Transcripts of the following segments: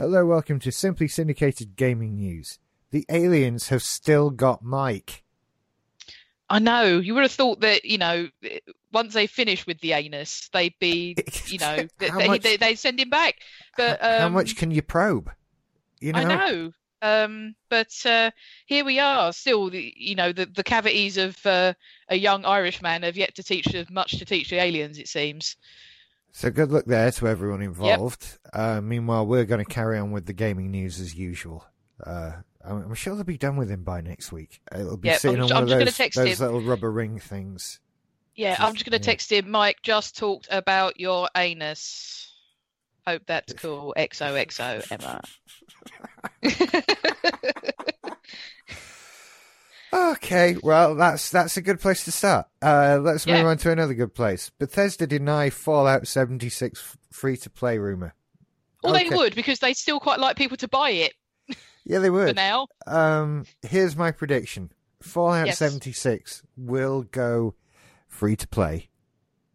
Hello, welcome to Simply Syndicated Gaming News. The aliens have still got Mike. I know. You would have thought that, you know, once they finish with the anus, they'd be, you know, they'd send him back. But how much can you probe? You know? I know. But here we are, still, you know, the cavities of a young Irishman have yet to teach as much to teach the aliens, it seems. So good luck there to everyone involved. Yep. Meanwhile, we're going to carry on with the gaming news as usual. I'm sure they'll be done with him by next week. It'll be sitting on one of those little rubber ring things. Yeah, I'm just going to text him, Mike, just talked about your anus. Hope that's cool. XOXO, Emma. Okay, well, that's a good place to start. Let's move on to another good place. Bethesda deny Fallout 76 free-to-play rumour. Well, okay. They would, because they still quite like people to buy it. Yeah, they would. For now. Here's my prediction. Fallout 76 will go free-to-play.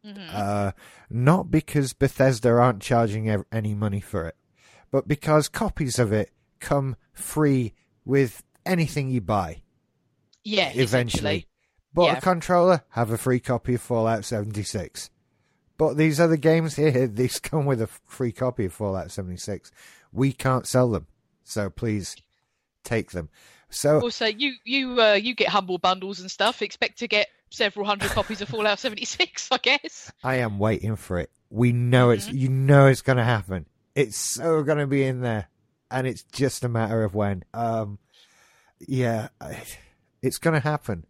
Mm-hmm. Not because Bethesda aren't charging any money for it, but because copies of it come free with anything you buy. Yeah, eventually. Bought a controller, have a free copy of Fallout 76. But these other games here, these come with a free copy of Fallout 76. We can't sell them, so please take them. So also, you get humble bundles and stuff. Expect to get several hundred copies of Fallout 76, I guess. I am waiting for it. We know it's it's going to happen. It's so going to be in there, and it's just a matter of when. It's going to happen.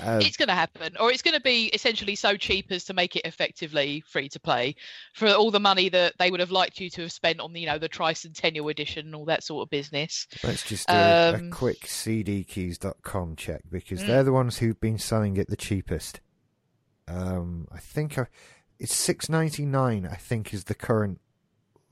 It's going to happen, or it's going to be essentially so cheap as to make it effectively free to play for all the money that they would have liked you to have spent on, you know, the tricentennial edition and all that sort of business. Let's just do a quick cdkeys.com check, because they're the ones who've been selling it the cheapest. I think it's $6.99. I think is the current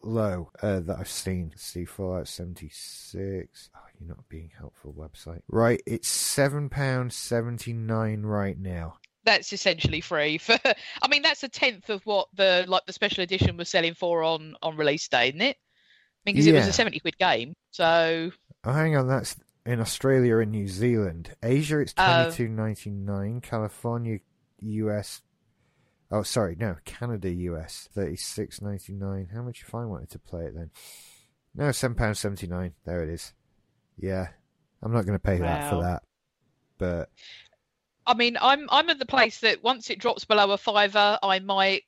low that I've seen. Let's see, Fallout 76. Oh, you're not being helpful, website. Right, it's £7.79 right now. That's essentially free. For I mean, that's a tenth of what the special edition was selling for on release day, isn't it? I mean, because it was a 70 quid game. So hang on, that's in Australia and New Zealand. Asia, it's $22.99. California, US. Oh, sorry, no, Canada, US, $36.99. How much if I wanted to play it then? No, £7.79. There it is. Yeah, I'm not going to pay that for that. But I mean, I'm at the place that once it drops below a fiver, I might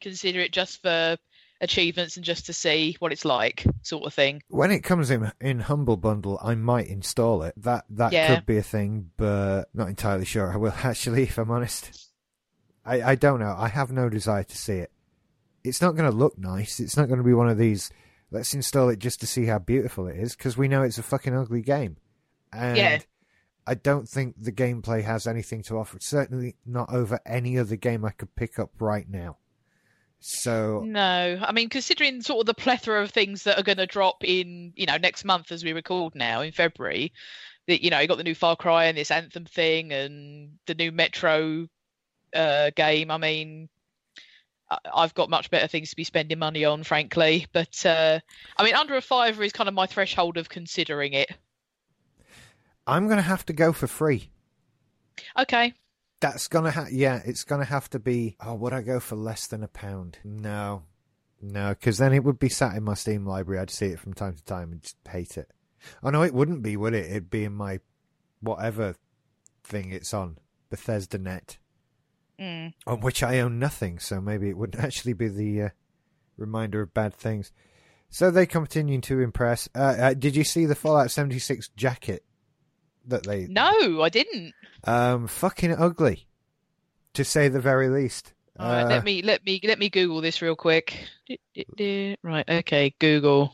consider it just for achievements and just to see what it's like, sort of thing. When it comes in Humble Bundle, I might install it. That could be a thing, but not entirely sure I will, actually, if I'm honest. I don't know. I have no desire to see it. It's not going to look nice. It's not going to be one of these, let's install it just to see how beautiful it is, because we know it's a fucking ugly game. And I don't think the gameplay has anything to offer. Certainly not over any other game I could pick up right now. So no, I mean, considering sort of the plethora of things that are going to drop in, you know, next month as we record now in February, that, you know, you got the new Far Cry and this Anthem thing and the new Metro game. I mean, I've got much better things to be spending money on, frankly. But I mean, under a fiver is kind of my threshold of considering it. I'm going to have to go for free. Okay. That's going to it's going to have to be. Oh, would I go for less than £1? No, because then it would be sat in my Steam library. I'd see it from time to time and just hate it. Oh no, it wouldn't be, would it? It'd be in my whatever thing it's on, Bethesda.net. On which I own nothing, so maybe it wouldn't actually be the reminder of bad things. So they continue to impress. Did you see the Fallout 76 jacket that they... No, I didn't. Fucking ugly, to say the very least. All right, let me Google this real quick. Right, okay, Google.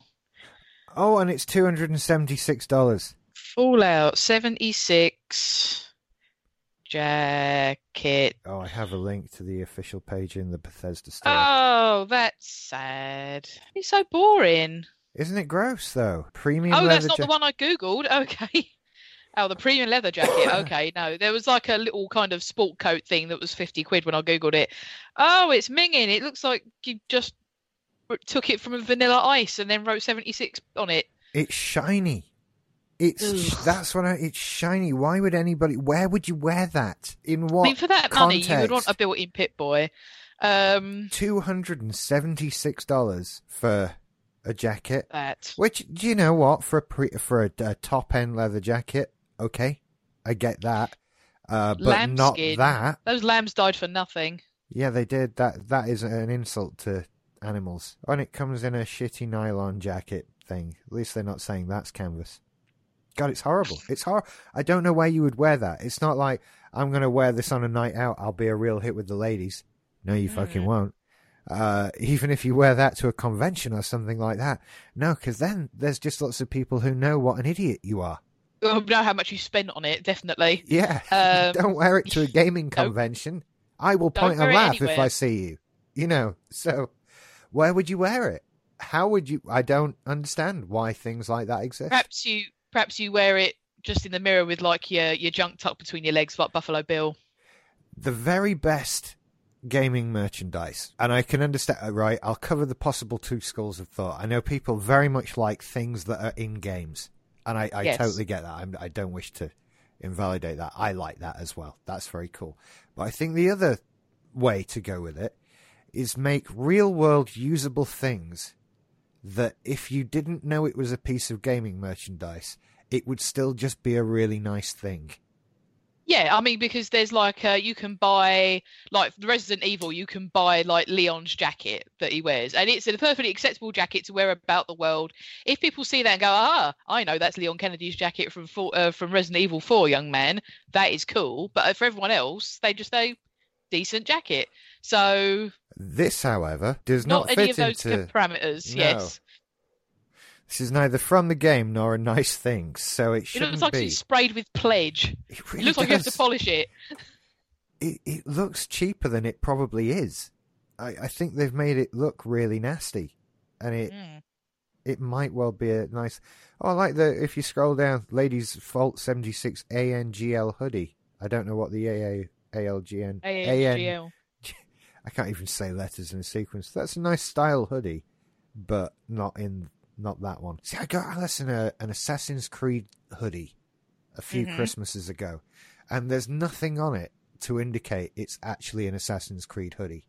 Oh, and it's $276. Fallout 76... jacket. Oh, I have a link to the official page in the Bethesda store. Oh, that's sad. It's so boring. Isn't it gross, though? Premium leather jacket. Oh, that's not the one I Googled. Okay. Oh, the premium leather jacket. Okay, no. There was like a little kind of sport coat thing that was 50 quid when I Googled it. Oh, it's minging. It looks like you just took it from a Vanilla Ice and then wrote 76 on it. It's shiny. It's shiny. Why would anybody? Where would you wear that? In what? I mean, for that context? Money, you would want a built-in Pip Boy. $276 for a jacket. That. Which, do you know what? For a top-end leather jacket, okay, I get that. But lamb not skin. That. Those lambs died for nothing. Yeah, they did. That is an insult to animals. And it comes in a shitty nylon jacket thing. At least they're not saying that's canvas. God, it's horrible. I don't know where you would wear that. It's not like, I'm going to wear this on a night out. I'll be a real hit with the ladies. No, you fucking won't. Even if you wear that to a convention or something like that. No, because then there's just lots of people who know what an idiot you are. Oh, know how much you spent on it, definitely. Yeah. Don't wear it to a gaming convention. Nope. I will point and laugh if I see you. You know, so where would you wear it? How would you... I don't understand why things like that exist. Perhaps you wear it just in the mirror with like your junk tucked between your legs like Buffalo Bill. The very best gaming merchandise. And I can understand, right, I'll cover the possible two schools of thought. I know people very much like things that are in games. And I totally get that. I don't wish to invalidate that. I like that as well. That's very cool. But I think the other way to go with it is make real world usable things that if you didn't know it was a piece of gaming merchandise, it would still just be a really nice thing. Yeah, I mean, because there's like, you can buy, like Resident Evil, you can buy like Leon's jacket that he wears. And it's a perfectly acceptable jacket to wear about the world. If people see that and go, I know that's Leon Kennedy's jacket from Resident Evil 4, young man, that is cool. But for everyone else, they just say, decent jacket. So this, however, does not fit any of those parameters. No. Yes, this is neither from the game nor a nice thing, so it shouldn't be. It looks like it's sprayed with Pledge. It really looks like you have to polish it. It looks cheaper than it probably is. I think they've made it look really nasty, and it might well be a nice. Oh, I like the if you scroll down, ladies' Fallout 76 ANGL hoodie. I don't know what the ALGN ANGL. I can't even say letters in a sequence. That's a nice style hoodie, but not that one. See, I got Alison an Assassin's Creed hoodie a few Christmases ago, and there's nothing on it to indicate it's actually an Assassin's Creed hoodie.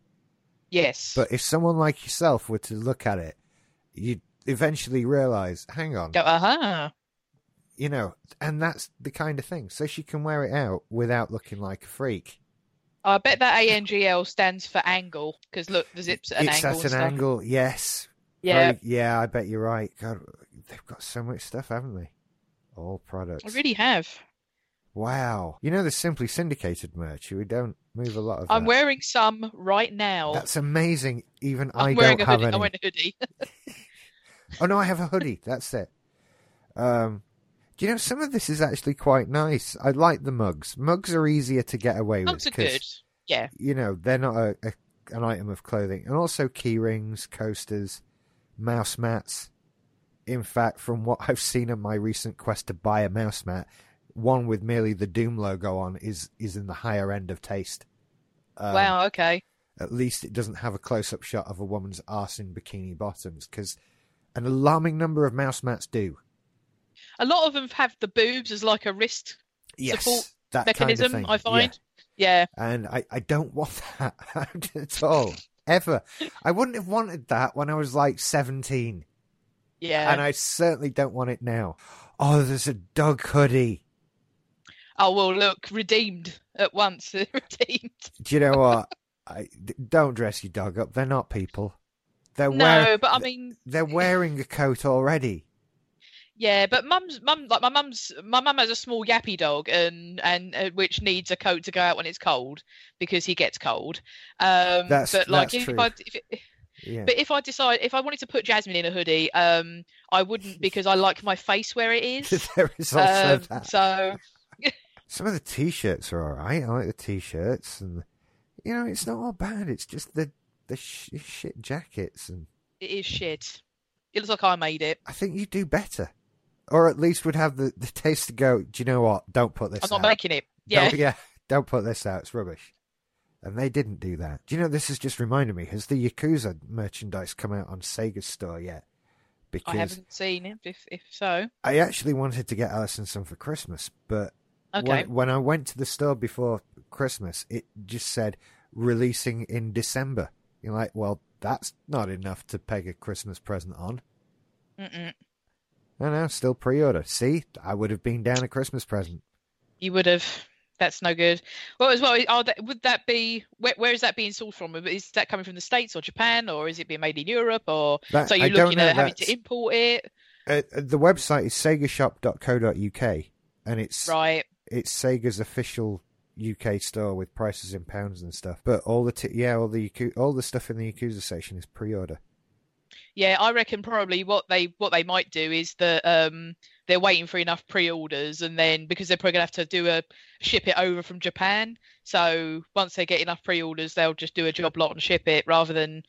Yes. But if someone like yourself were to look at it, you'd eventually realise, hang on. You know, and that's the kind of thing. So she can wear it out without looking like a freak. I bet that ANGL stands for angle, because look, the zip's at an angle. It's at an angle, yes. Yeah. Yeah, I bet you're right. God, they've got so much stuff, haven't they? All products. I really have. Wow. You know the Simply Syndicated merch? We don't move a lot of I'm wearing some right now. That's amazing. Even I don't have any. I'm wearing a hoodie. Oh, no, I have a hoodie. That's it. Do you know, some of this is actually quite nice. I like the mugs. Mugs are easier to get away with. Mugs are good, yeah. You know, they're not an item of clothing. And also key rings, coasters, mouse mats. In fact, from what I've seen in my recent quest to buy a mouse mat, one with merely the Doom logo on is in the higher end of taste. Wow, okay. At least it doesn't have a close-up shot of a woman's arse in bikini bottoms, because an alarming number of mouse mats do. A lot of them have the boobs as like a wrist support mechanism, kind of thing. I find. Yeah. And I don't want that at all, ever. I wouldn't have wanted that when I was like 17. Yeah. And I certainly don't want it now. Oh, there's a dog hoodie. Oh, well, look, redeemed at once. Redeemed. Do you know what? Don't dress your dog up. They're not people. They're wearing a coat already. Yeah, but my mum has a small yappy dog and which needs a coat to go out when it's cold because he gets cold. But if I wanted to put Jasmine in a hoodie, I wouldn't, because I like my face where it is. There is also that. So some of the t-shirts are all right. I like the t-shirts, and you know, it's not all bad. It's just the shit jackets, and it is shit. It looks like I made it. I think you do better. Or at least would have the taste to go, do you know what? Don't put this out. I'm not making it. Yeah. Don't put this out. It's rubbish. And they didn't do that. Do you know, this has just reminded me, has the Yakuza merchandise come out on Sega's store yet? Because I haven't seen it, if so. I actually wanted to get Alison some for Christmas, but okay. when I went to the store before Christmas, it just said, releasing in December. You're like, well, that's not enough to peg a Christmas present on. Mm-mm. No, still pre-order. See, I would have been down a Christmas present. You would have. That's no good. Well, as well, would that be, where is that being sourced from? Is that coming from the States or Japan, or is it being made in Europe? Or that, so you're looking at having to import it? The website is segashop.co.uk, and it's Sega's official UK store with prices in pounds and stuff. But all the stuff in the Yakuza section is pre-order. Yeah, I reckon probably what they might do is that they're waiting for enough pre-orders, and then because they're probably gonna have to ship it over from Japan. So once they get enough pre-orders, they'll just do a job lot and ship it rather than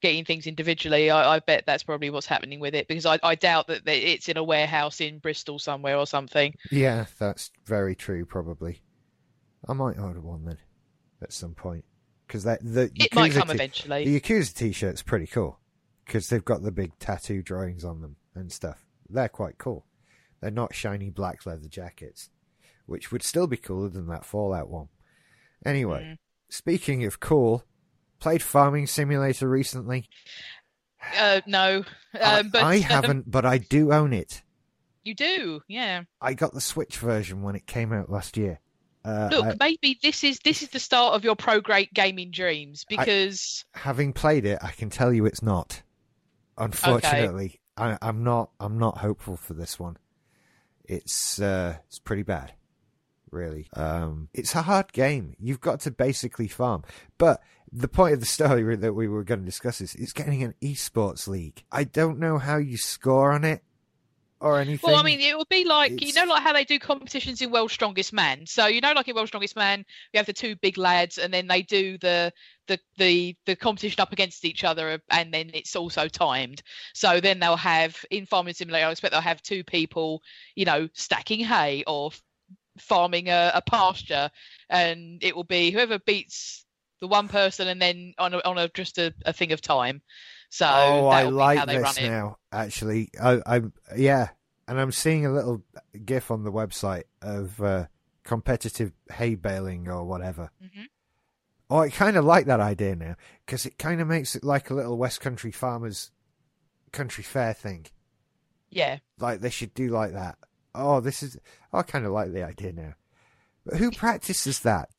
getting things individually. I bet that's probably what's happening with it, because I doubt that it's in a warehouse in Bristol somewhere or something. Yeah, that's very true. Probably, I might order one then at some point, because it might come eventually. The Yakuza T-shirt's pretty cool, because they've got the big tattoo drawings on them and stuff. They're quite cool. They're not shiny black leather jackets, which would still be cooler than that Fallout one. Anyway, Speaking of cool, played Farming Simulator recently? No. I haven't, but I do own it. You do? Yeah. I got the Switch version when it came out last year. Maybe this is the start of your pro-great gaming dreams, because... having played it, I can tell you it's not. Unfortunately, okay. I'm not hopeful for this one. It's pretty bad, really. It's a hard game. You've got to basically farm. But the point of the story that we were going to discuss is it's getting an esports league. I don't know how you score on it or anything. Well, I mean, it would be like, you know, like how they do competitions in World's Strongest Man. So, you know, like in World's Strongest Man, you have the two big lads, and then they do the competition up against each other, and then it's also timed. So then they'll have, in Farming Simulator, I expect they'll have two people, you know, stacking hay or farming a pasture, and it will be whoever beats the one person, and then on a thing of time. So I like this now, actually. And I'm seeing a little GIF on the website of competitive hay baling or whatever. Mm-hmm. Oh, I kind of like that idea now, because it kind of makes it like a little West Country Farmers Country Fair thing. Yeah. Like they should do like that. Oh, I kind of like the idea now. But who practices that?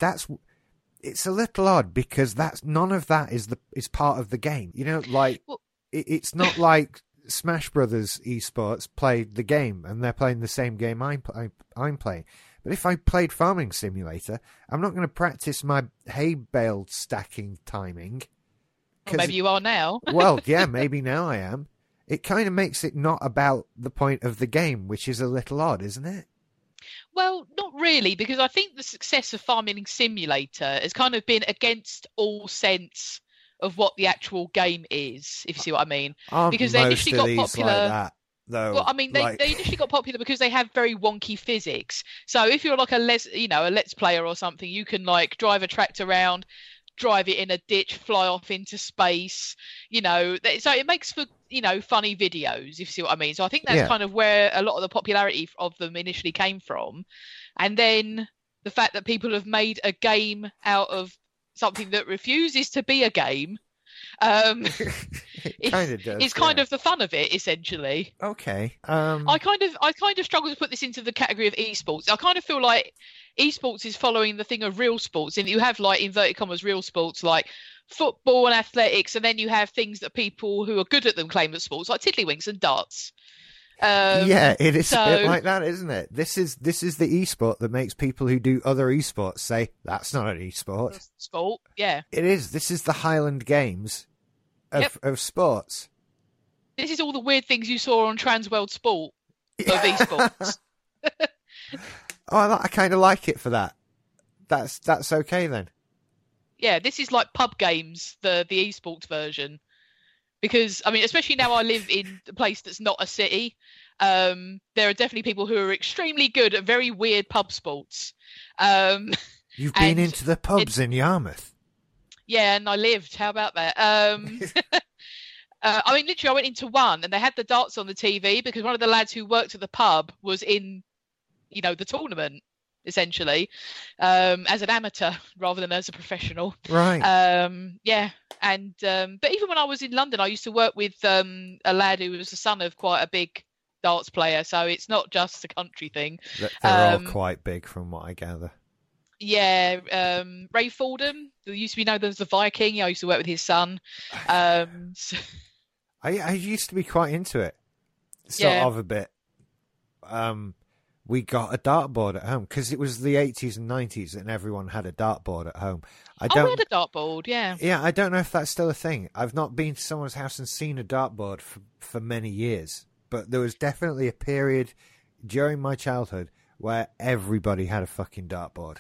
It's a little odd, because none of that is part of the game. You know, like it's not like Smash Brothers esports played the game and they're playing the same game I'm playing. But if I played Farming Simulator, I'm not going to practice my hay bale stacking timing. Well, maybe you are now. Well, yeah, maybe now I am. It kind of makes it not about the point of the game, which is a little odd, isn't it? Well, not really, because I think the success of Farming Simulator has kind of been against all sense of what the actual game is, if you see what I mean. Because they initially got popular. Like that, though, well, I mean, they initially got popular because they have very wonky physics. So if you're like a let's player or something, you can like drive a tractor around, drive it in a ditch, fly off into space, you know. So it makes for, you know, funny videos, if you see what I mean. So I think that's kind of where a lot of the popularity of them initially came from. And then the fact that people have made a game out of something that refuses to be a game, it's kind of the fun of it, essentially. Okay. I kind of struggle to put this into the category of esports. I kind of feel like esports is following the thing of real sports, and you have, like, inverted commas, real sports, like football and athletics, and then you have things that people who are good at them claim as sports, like tiddlywinks and darts. Yeah, it is a bit like that, isn't it? This is the esport that makes people who do other esports say, that's not an esport. Sport, yeah. It is. This is the Highland Games of sports. This is all the weird things you saw on Transworld Sport of esports. Oh, I kind of like it for that. That's okay then. Yeah, this is like pub games, the esports version. Because, I mean, especially now I live in a place that's not a city, there are definitely people who are extremely good at very weird pub sports. You've been into the pubs in Yarmouth. Yeah, and I lived. How about that? I mean, literally, I went into one, and they had the darts on the TV because one of the lads who worked at the pub was in, you know, the tournament essentially, as an amateur rather than as a professional. Right. Yeah. And but even when I was in London, I used to work with a lad who was the son of quite a big darts player. So it's not just a country thing. They're all quite big, from what I gather. Yeah, Ray Fordham, who used to be known as the Viking. I used to work with his son. So... I used to be quite into it, sort of a bit. We got a dartboard at home because it was the 80s and 90s, and everyone had a dartboard at home. I had a dartboard, yeah. Yeah, I don't know if that's still a thing. I've not been to someone's house and seen a dartboard for many years, but there was definitely a period during my childhood where everybody had a fucking dartboard.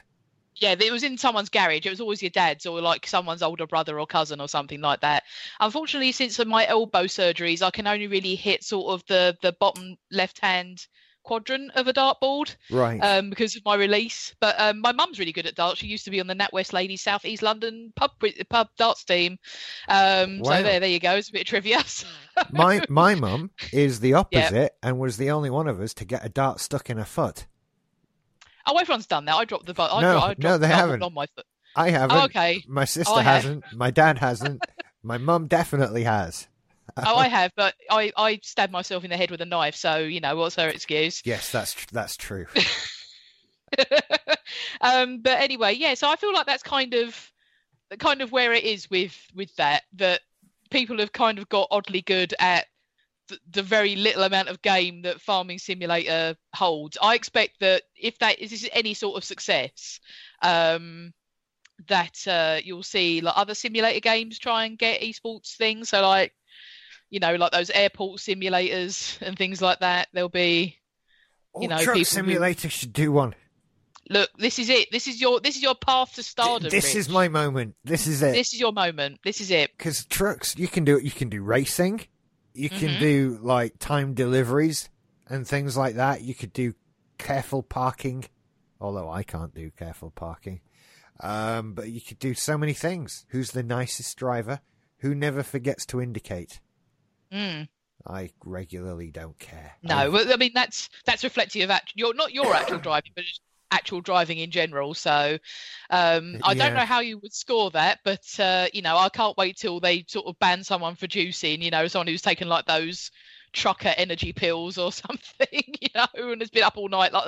Yeah, it was in someone's garage. It was always your dad's or like someone's older brother or cousin or something like that. Unfortunately, since my elbow surgeries, I can only really hit sort of the bottom left-hand quadrant of a dartboard, right? Because of my release. But my mum's really good at darts. She used to be on the NatWest Ladies South East London pub darts team. Wow. So there you go. It's a bit of trivia. So. My mum is the opposite and was the only one of us to get a dart stuck in her foot. Oh, everyone's done that. I dropped the dart on my foot. I haven't. Oh, okay. My sister hasn't. My dad hasn't. My mum definitely has. Oh, I have, but I stabbed myself in the head with a knife, so, you know, what's her excuse? Yes, that's true. But anyway, yeah, so I feel like that's kind of where it is with that people have kind of got oddly good at the very little amount of game that Farming Simulator holds. I expect that if this is any sort of success, that you'll see like other simulator games try and get esports things. So like, you know, like those airport simulators and things like that. There'll be, truck simulator should do one. Look, this is it. This is your path to stardom. This is my moment. This is it. This is your moment. This is it. Because trucks, you can do it. You can do racing. You can do like time deliveries and things like that. You could do careful parking, although I can't do careful parking. But you could do so many things. Who's the nicest driver? Who never forgets to indicate? Mm. I regularly don't care. No, well, I mean that's reflective of not your actual driving, but just actual driving in general. So I don't know how you would score that, but I can't wait till they sort of ban someone for juicing. You know, someone who's taken like those trucker energy pills or something, you know, and has been up all night like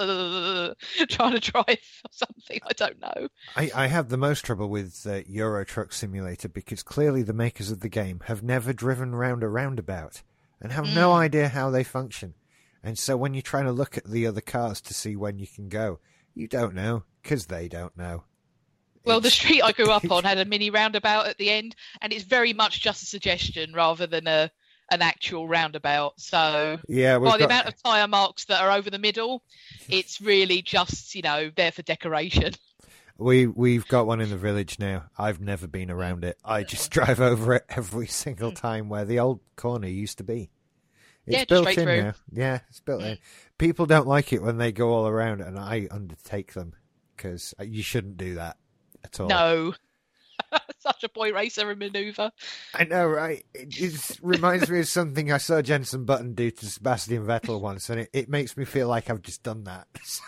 trying to drive or something. I don't know. I have the most trouble with Euro Truck Simulator because clearly the makers of the game have never driven round a roundabout and have no idea how they function. And so when you're trying to look at the other cars to see when you can go, you don't know because they don't know. Well, the street I grew up on had a mini roundabout at the end, and it's very much just a suggestion rather than an actual roundabout. So the amount of tyre marks that are over the middle, it's really just, there for decoration. We've got one in the village now. I've never been around it. I just drive over it every single time where the old corner used to be. It's built in through. Now. Yeah, it's built in. People don't like it when they go all around and I undertake them because you shouldn't do that at all. No. Such a boy racer and manoeuvre. I know, right? It reminds me of something I saw Jensen Button do to Sebastian Vettel once, and it makes me feel like I've just done that. So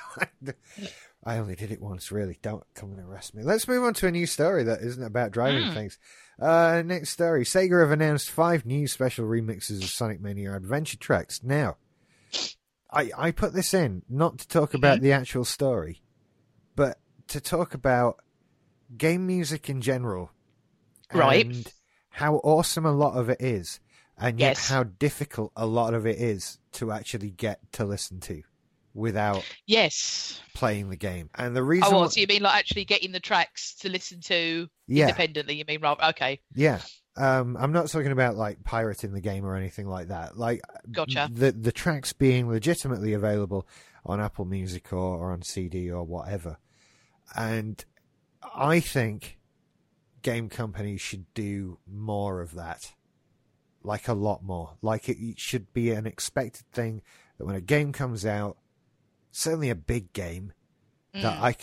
I only did it once, really. Don't come and arrest me. Let's move on to a new story that isn't about driving things. Next story. Sega have announced 5 new special remixes of Sonic Mania Adventure tracks. Now, I put this in not to talk about the actual story, but to talk about game music in general, right? And how awesome a lot of it is, and yet how difficult a lot of it is to actually get to listen to without playing the game. And the reason so you mean like actually getting the tracks to listen to independently? You mean rather I'm not talking about like pirating the game or anything like that. Like gotcha. The tracks being legitimately available on Apple Music or on CD or whatever, and I think game companies should do more of that, like a lot more. Like it should be an expected thing that when a game comes out, certainly a big game, that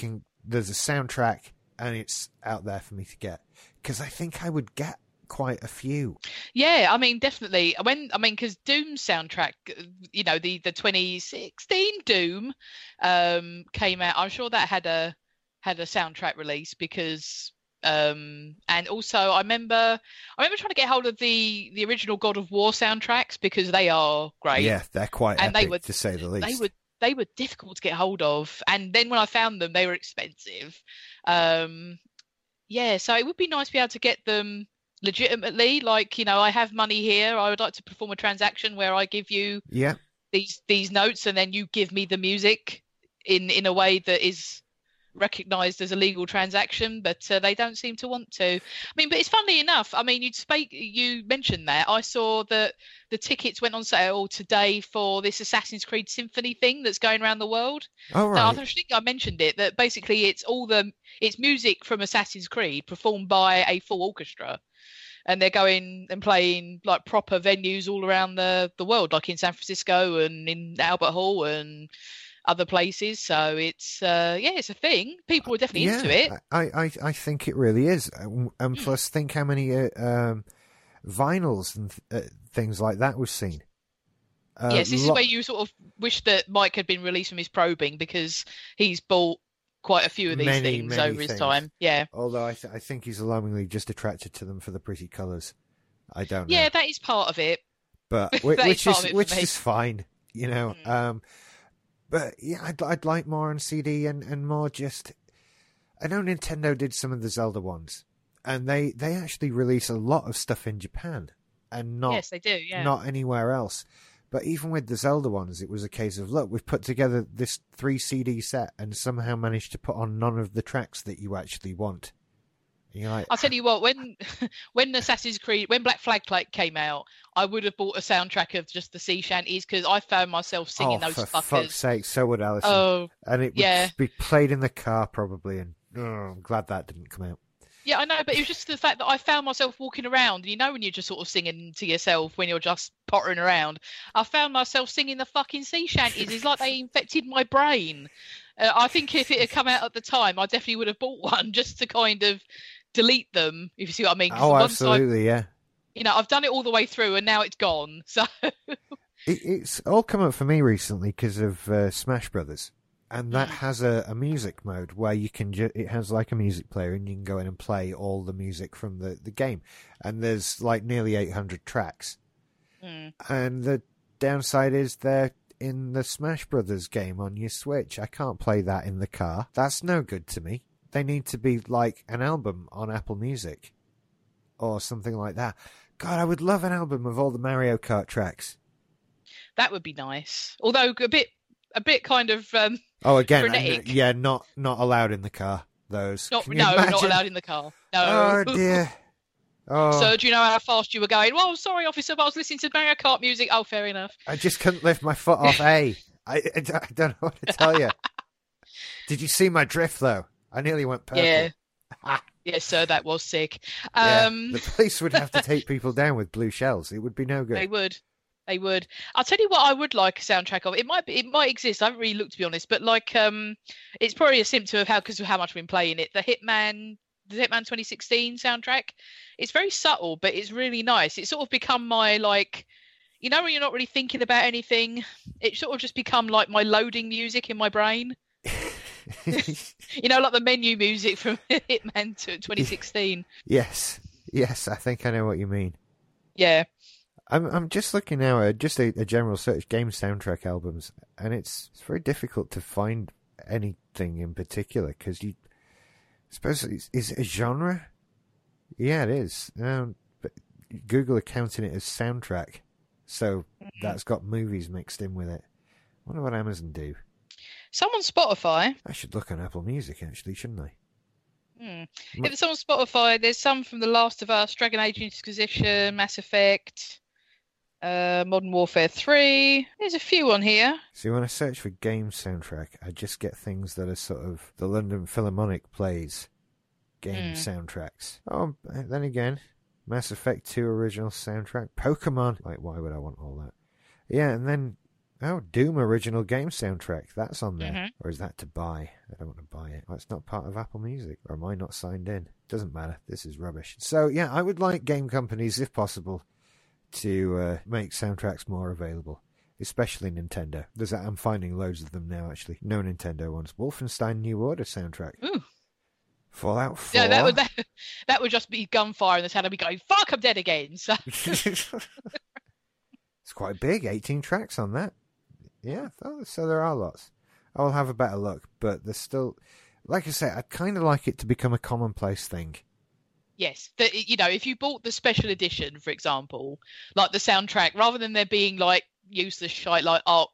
there's a soundtrack and it's out there for me to get, because I think I would get quite a few. Yeah, I mean, definitely. Because Doom soundtrack, you know, the 2016 Doom came out. I'm sure that had a soundtrack release, because and also I remember trying to get hold of the original God of War soundtracks, because they are great. Yeah, they're quite and epic, to say the least. They were difficult to get hold of, and then when I found them, they were expensive. Yeah, so it would be nice to be able to get them legitimately. Like, you know, I have money here. I would like to perform a transaction where I give you these notes, and then you give me the music in a way that is recognised as a legal transaction. But they don't seem to want to. I mean, but it's funny enough. I mean, you mentioned that. I saw that the tickets went on sale today for this Assassin's Creed Symphony thing that's going around the world. Oh, right. I think I mentioned it, that basically it's music from Assassin's Creed performed by a full orchestra. And they're going and playing like proper venues all around the world, like in San Francisco and in Albert Hall and other places. So it's it's a thing. People are definitely into it. I think it really is. And plus, think how many vinyls and things like that we've seen. Yes, this is where you sort of wish that Mike had been released from his probing, because he's bought quite a few of these things over his time. Yeah. Although I think he's alarmingly just attracted to them for the pretty colours. I don't know. Yeah, that is part of it. But which is fine, you know. But yeah, I'd like more on CD and more just. I know Nintendo did some of the Zelda ones, and they actually release a lot of stuff in Japan and not anywhere else. But even with the Zelda ones, it was a case of, look, we've put together this 3 CD set and somehow managed to put on none of the tracks that you actually want. And you're like, I'll tell you what, when Assassin's Creed, when Black Flag came out, I would have bought a soundtrack of just the sea shanties, because I found myself singing those fuckers. Oh, for fuck's sake, so would Alison. Oh, and it would be played in the car probably, and I'm glad that didn't come out. Yeah, I know, but it was just the fact that I found myself walking around, and you know when you're just sort of singing to yourself when you're just pottering around, I found myself singing the fucking sea shanties. It's like they infected my brain. I think if it had come out at the time, I definitely would have bought one just to kind of delete them, if you see what I mean. Oh, absolutely, yeah. You know, I've done it all the way through, and now it's gone, so... it's all come up for me recently because of Smash Brothers. And that has a music mode where you can it has like a music player, and you can go in and play all the music from the game. And there's like nearly 800 tracks. And the downside is they're in the Smash Brothers game on your Switch. I can't play that in the car. That's no good to me. They need to be like an album on Apple Music or something like that. God, I would love an album of all the Mario Kart tracks. That would be nice. Although a bit kind of frenetic. Yeah, not allowed in the car, those. Not allowed in the car. No. Oh, dear. Oh. So do you know how fast you were going? Well, sorry, officer, but I was listening to Mario Kart music. Oh, fair enough. I just couldn't lift my foot off A. I don't know what to tell you. Did you see my drift, though? I nearly went purple. Yeah. Yes, sir, that was sick. The police would have to take people down with blue shells. It would be no good. They would. They would. I'll tell you what I would like a soundtrack of. It might exist. I haven't really looked, to be honest. But like, it's probably a symptom of how much I've been playing it. The Hitman 2016 soundtrack. It's very subtle, but it's really nice. It's sort of become my, like, you know, when you're not really thinking about anything, it's sort of just become like my loading music in my brain. You know, like the menu music from Hitman 2016. Yes, I think I know what you mean. Yeah. I'm just looking now at just a general search, game soundtrack albums, and it's very difficult to find anything in particular, because I suppose is it a genre? Yeah, it is. But Google are counting it as soundtrack, so that's got movies mixed in with it. I wonder what Amazon do. Some on Spotify. I should look on Apple Music, actually, shouldn't I? If it's on Spotify, there's some from The Last of Us, Dragon Age Inquisition, Mass Effect... Modern Warfare 3. There's a few on here. See, when I search for game soundtrack, I just get things that are sort of the London Philharmonic plays game soundtracks. Oh, then again, Mass Effect 2 original soundtrack, Pokemon. Like, why would I want all that? Yeah, and then Oh, Doom original game soundtrack. That's on there. Mm-hmm. Or is that to buy? I don't want to buy it. Well, it's not part of Apple Music. Or am I not signed in? Doesn't matter. This is rubbish. So, yeah, I would like game companies, if possible, to make soundtracks more available. Especially Nintendo. I'm finding loads of them now, actually. No Nintendo ones. Wolfenstein New Order soundtrack. Ooh. Fallout 4. Yeah, that would just be gunfire in this head. I'd be going, fuck, I'm dead again. So. It's quite big. 18 tracks on that. Yeah, so there are lots. I'll have a better look, but there's still... Like I say, I'd kind of like it to become a commonplace thing. Yes. If you bought the special edition, for example, like the soundtrack, rather than there being like useless shite like art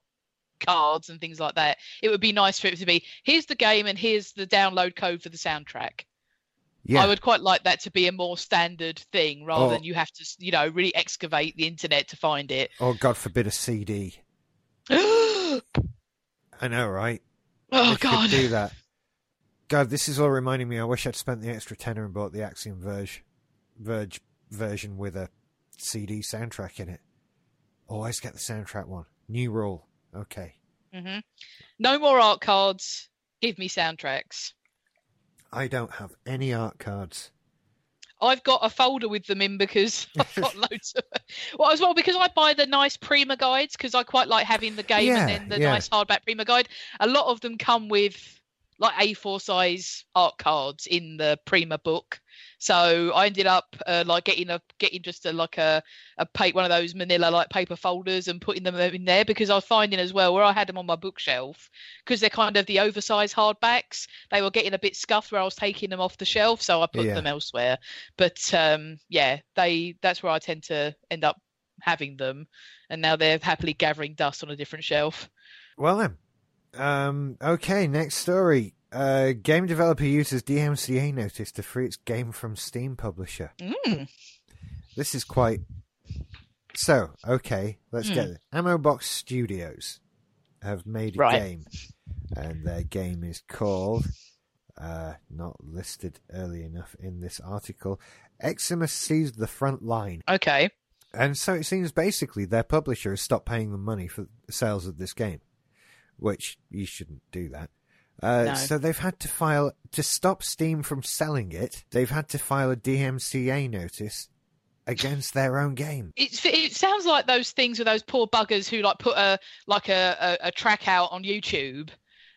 cards and things like that, it would be nice for it to be, here's the game and here's the download code for the soundtrack. Yeah. I would quite like that to be a more standard thing rather than you have to, really excavate the internet to find it. Or, God forbid, a CD. I know, right? Oh, God. Could do that. God, this is all reminding me. I wish I'd spent the extra tenner and bought the Axiom Verge version with a CD soundtrack in it. Always get the soundtrack one. New rule. Okay. Mm-hmm. No more art cards. Give me soundtracks. I don't have any art cards. I've got a folder with them in because I've got loads of... Well, as well, because I buy the nice Prima guides because I quite like having the game and then the nice hardback Prima guide. A lot of them come with... like A4 size art cards in the Prima book, so I ended up getting one of those Manila like paper folders and putting them in there because I was finding as well where I had them on my bookshelf because they're kind of the oversized hardbacks. They were getting a bit scuffed where I was taking them off the shelf, so I put them elsewhere. But that's where I tend to end up having them, and now they're happily gathering dust on a different shelf. Well then. Okay, next story. Game developer uses DMCA notice to free its game from Steam publisher. This is quite... So, okay, let's get it. Ammo Box Studios have made a game. And their game is called... not listed early enough in this article. Eximus Seized the Front Line. Okay. And so it seems basically their publisher has stopped paying them money for the sales of this game. Which you shouldn't do that. No. So they've had to file, to stop Steam from selling it, they've had to file a DMCA notice against their own game. It sounds like those things with those poor buggers who like put a track out on YouTube,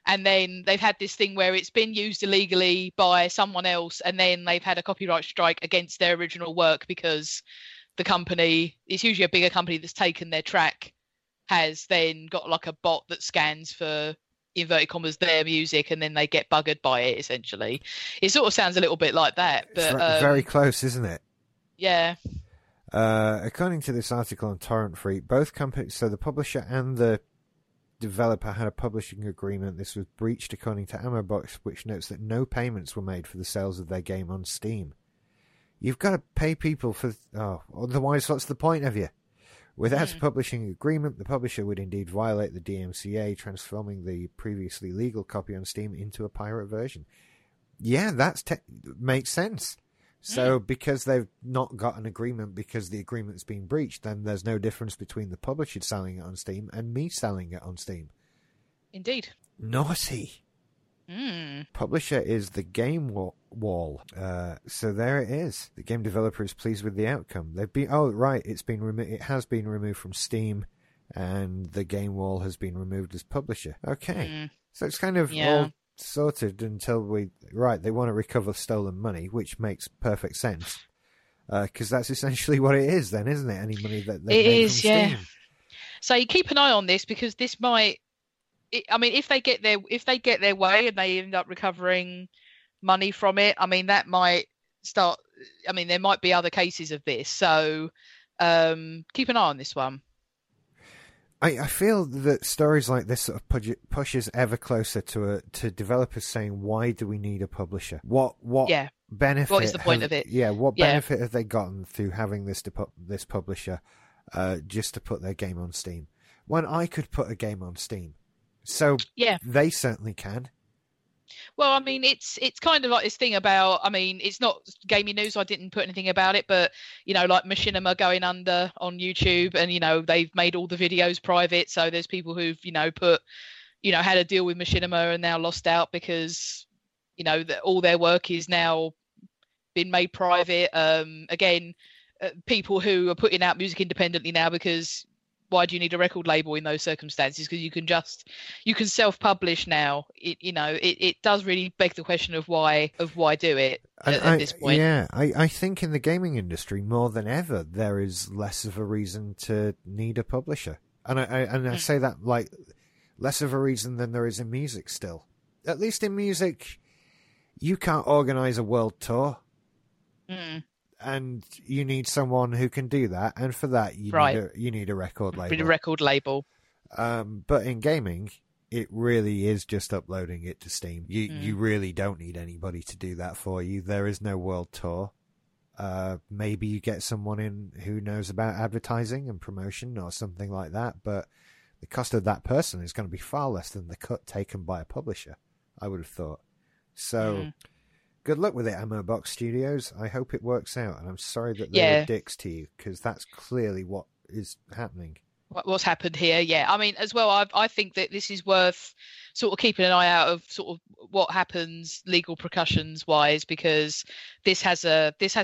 and then they've had this thing where it's been used illegally by someone else, and then they've had a copyright strike against their original work because the company, it's usually a bigger company that's taken their track, has then got like a bot that scans for inverted commas their music, and then they get buggered by it. Essentially, it sort of sounds a little bit like that. But it's very close, isn't it? Yeah. According to this article on Torrent Free, both companies, so the publisher and the developer, had a publishing agreement. This was breached, according to Ammo Box, which notes that no payments were made for the sales of their game on Steam. You've got to pay people otherwise, what's the point of you? Without a publishing agreement, the publisher would indeed violate the DMCA, transforming the previously legal copy on Steam into a pirate version. Yeah, that makes sense. So because they've not got an agreement, because the agreement's been breached, then there's no difference between the publisher selling it on Steam and me selling it on Steam. Indeed. Naughty. Publisher is the Game Wall. So there it is. The game developer is pleased with the outcome. It has been removed from Steam, and the Game Wall has been removed as publisher. Okay. So it's kind of all sorted until they want to recover stolen money, which makes perfect sense. Because that's essentially what it is then, isn't it? Any money that they made from Steam. So you keep an eye on this, because this might... I mean, if they get their way and they end up recovering money from it, I mean, that might start. I mean, there might be other cases of this, so keep an eye on this one. I feel that stories like this sort of pushes ever closer to developers saying, "Why do we need a publisher? What benefit? What is the point of it? Yeah, what benefit have they gotten through having this publisher just to put their game on Steam when I could put a game on Steam?" So they certainly can. Well, I mean, it's kind of like this thing about, I mean, it's not gaming news. So I didn't put anything about it, but, you know, like Machinima going under on YouTube, and, you know, they've made all the videos private. So there's people who've, you know, put, you know, had a deal with Machinima and now lost out because, you know, that all their work is now been made private. Again, people who are putting out music independently now, because why do you need a record label in those circumstances? Because you can self-publish now. It does really beg the question of why do it at this point. Yeah, I think in the gaming industry more than ever there is less of a reason to need a publisher, and I say that like less of a reason than there is in music still. At least in music, you can't organise a world tour. Mm. And you need someone who can do that, and for that you need a record label. But in gaming, it really is just uploading it to Steam. You really don't need anybody to do that for you. There is no world tour. Maybe you get someone in who knows about advertising and promotion or something like that, but the cost of that person is going to be far less than the cut taken by a publisher, I would have thought. So... Mm. Good luck with it, Ammo Box Studios. I hope it works out, and I'm sorry that they're dicks to you, because that's clearly what is happening. What's happened here, yeah. I mean, as well, I think that this is worth sort of keeping an eye out of sort of what happens legal repercussions-wise, because this has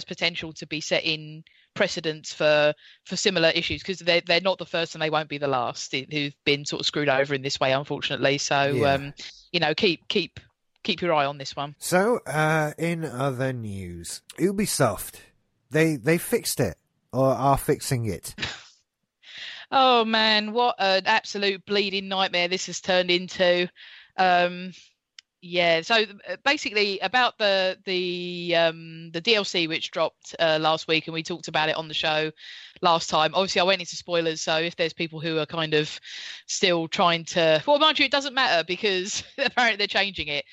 potential to be setting precedents for similar issues, because they're not the first and they won't be the last who've been sort of screwed over in this way, unfortunately. So, yeah. You know, keep your eye on this one. So, in other news, Ubisoft, they fixed it, or are fixing it. Oh, man, what an absolute bleeding nightmare this has turned into. Yeah, so basically about the DLC which dropped last week, and we talked about it on the show last time. Obviously, I went into spoilers, so if there's people who are kind of still trying to... Well, mind you, it doesn't matter, because apparently they're changing it.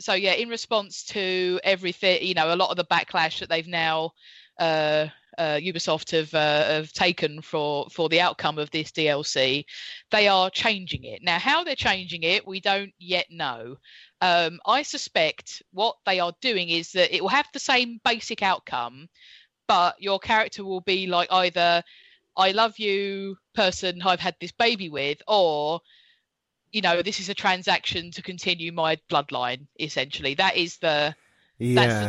So, yeah, in response to everything, you know, a lot of the backlash that they've now... Ubisoft have taken for the outcome of this DLC, they are changing it. Now, how they're changing it, we don't yet know. I suspect what they are doing is that it will have the same basic outcome, but your character will be like either I love you, person I've had this baby with, or... you know, this is a transaction to continue my bloodline, essentially. That's the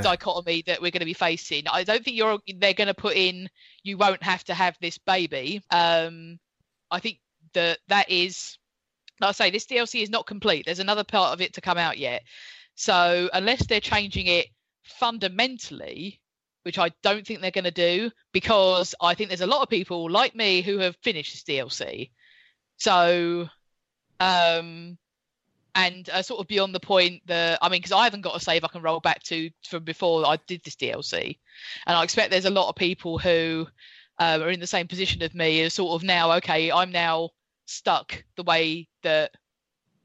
dichotomy that we're going to be facing. I don't think they're going to put in, you won't have to have this baby. I think that is, like I say, this DLC is not complete. There's another part of it to come out yet. So unless they're changing it fundamentally, which I don't think they're going to do, because I think there's a lot of people like me who have finished this DLC. So... sort of beyond the point because I haven't got a save I can roll back to from before I did this DLC. And I expect there's a lot of people who are in the same position as me, are sort of now, okay, I'm now stuck the way that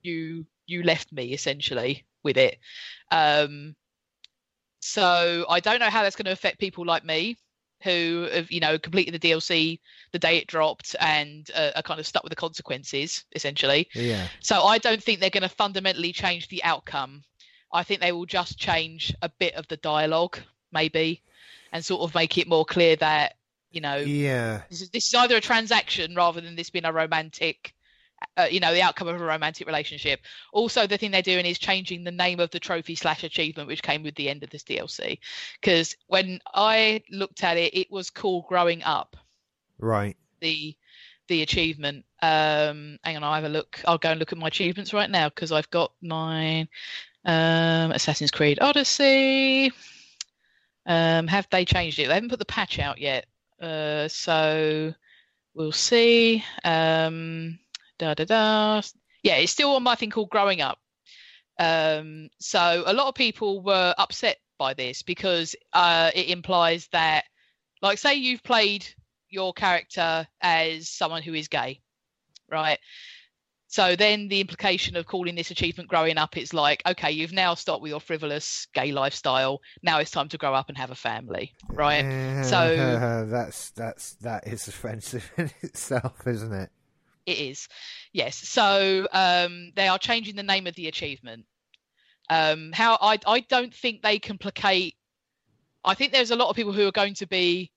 you left me, essentially, with it. So I don't know how that's going to affect people like me who have, you know, completed the DLC the day it dropped and are kind of stuck with the consequences, essentially. Yeah. So I don't think they're going to fundamentally change the outcome. I think they will just change a bit of the dialogue, maybe, and sort of make it more clear that, you know, this is either a transaction rather than this being a romantic, the outcome of a romantic relationship. Also, the thing they're doing is changing the name of the trophy /achievement, which came with the end of this DLC. Because when I looked at it, it was called Growing Up. Right. The achievement. Hang on, I'll have a look. I'll go and look at my achievements right now, because I've got mine. Assassin's Creed Odyssey. Have they changed it? They haven't put the patch out yet. So we'll see. Yeah, it's still on my thing called Growing Up. So a lot of people were upset by this, because it implies that, like, say you've played your character as someone who is gay, right? So then the implication of calling this achievement Growing Up is like, okay, you've now stopped with your frivolous gay lifestyle. Now it's time to grow up and have a family, right? So that is offensive in itself, isn't it? It is. Yes. So they are changing the name of the achievement. How I don't think they can placate. I think there's a lot of people who are going to be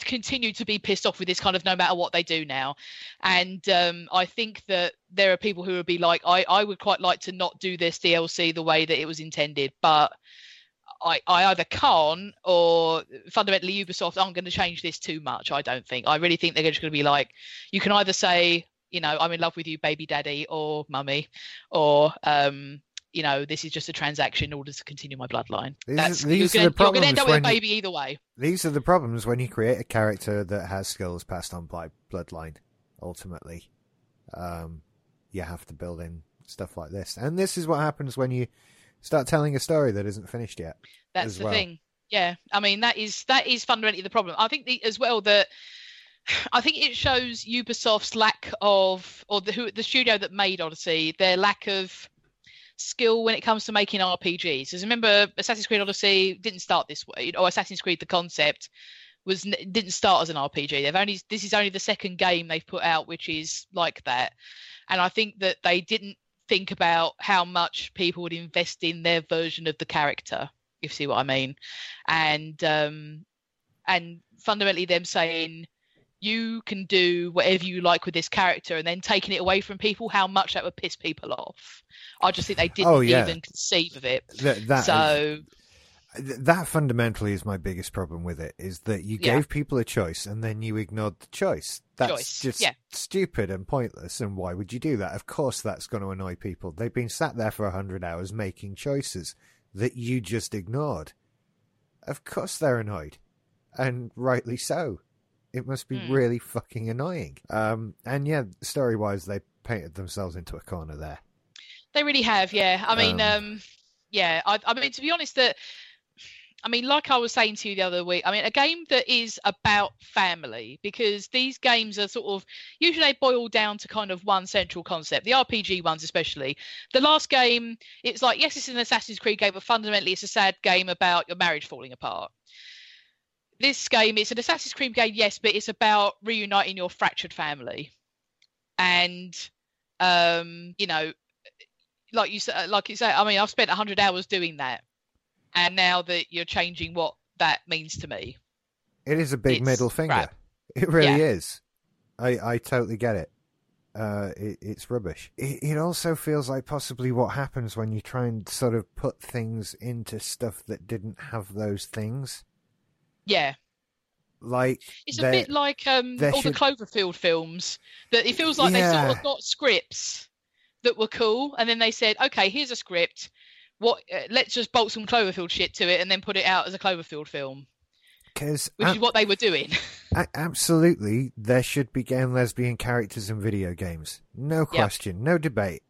continue to be pissed off with this kind of no matter what they do now. And I think that there are people who would be like, I would quite like to not do this DLC the way that it was intended, but I either can't, or fundamentally Ubisoft aren't going to change this too much, I don't think. I really think they're just going to be like, you can either say, you know, I'm in love with you, baby daddy or mummy, or you know, this is just a transaction in order to continue my bloodline. You're going to end up with a baby either way. These are the problems when you create a character that has skills passed on by bloodline, ultimately. You have to build in stuff like this. And this is what happens when you start telling a story that isn't finished yet. That's the thing. Yeah. I mean, that is fundamentally the problem. I think I think it shows Ubisoft's lack of, or the studio that made Odyssey, their lack of skill when it comes to making RPGs. Because remember, Assassin's Creed Odyssey didn't start this way, or Assassin's Creed the concept didn't start as an RPG. This is only the second game they've put out which is like that. And I think that they didn't think about how much people would invest in their version of the character, if you see what I mean. And fundamentally them saying you can do whatever you like with this character, and then taking it away from people, how much that would piss people off. I just think they didn't even conceive of it. That fundamentally is my biggest problem with it, is that you gave people a choice and then you ignored the choice. That's just stupid and pointless. And why would you do that? Of course that's going to annoy people. They've been sat there for 100 hours making choices that you just ignored. Of course they're annoyed, and rightly so. It must be really fucking annoying. And yeah, story-wise, they painted themselves into a corner there. They really have, yeah. I mean, I mean, to be honest, like I was saying to you the other week, I mean, a game that is about family, because these games are sort of, usually they boil down to kind of one central concept, the RPG ones especially. The last game, it's like, yes, it's an Assassin's Creed game, but fundamentally it's a sad game about your marriage falling apart. This game, it's an Assassin's Creed game, yes, but it's about reuniting your fractured family. And, you know, like you say, I mean, I've spent 100 hours doing that. And now that you're changing what that means to me. It is a big middle finger. Crap. It really is. I totally get it. It's rubbish. It also feels like possibly what happens when you try and sort of put things into stuff that didn't have those things. Yeah, like it's a bit like the Cloverfield films. That it feels like they sort of got scripts that were cool, and then they said, "Okay, here's a script. What? Let's just bolt some Cloverfield shit to it, and then put it out as a Cloverfield film." Which is what they were doing. Absolutely, there should be gay and lesbian characters in video games. No question, no debate.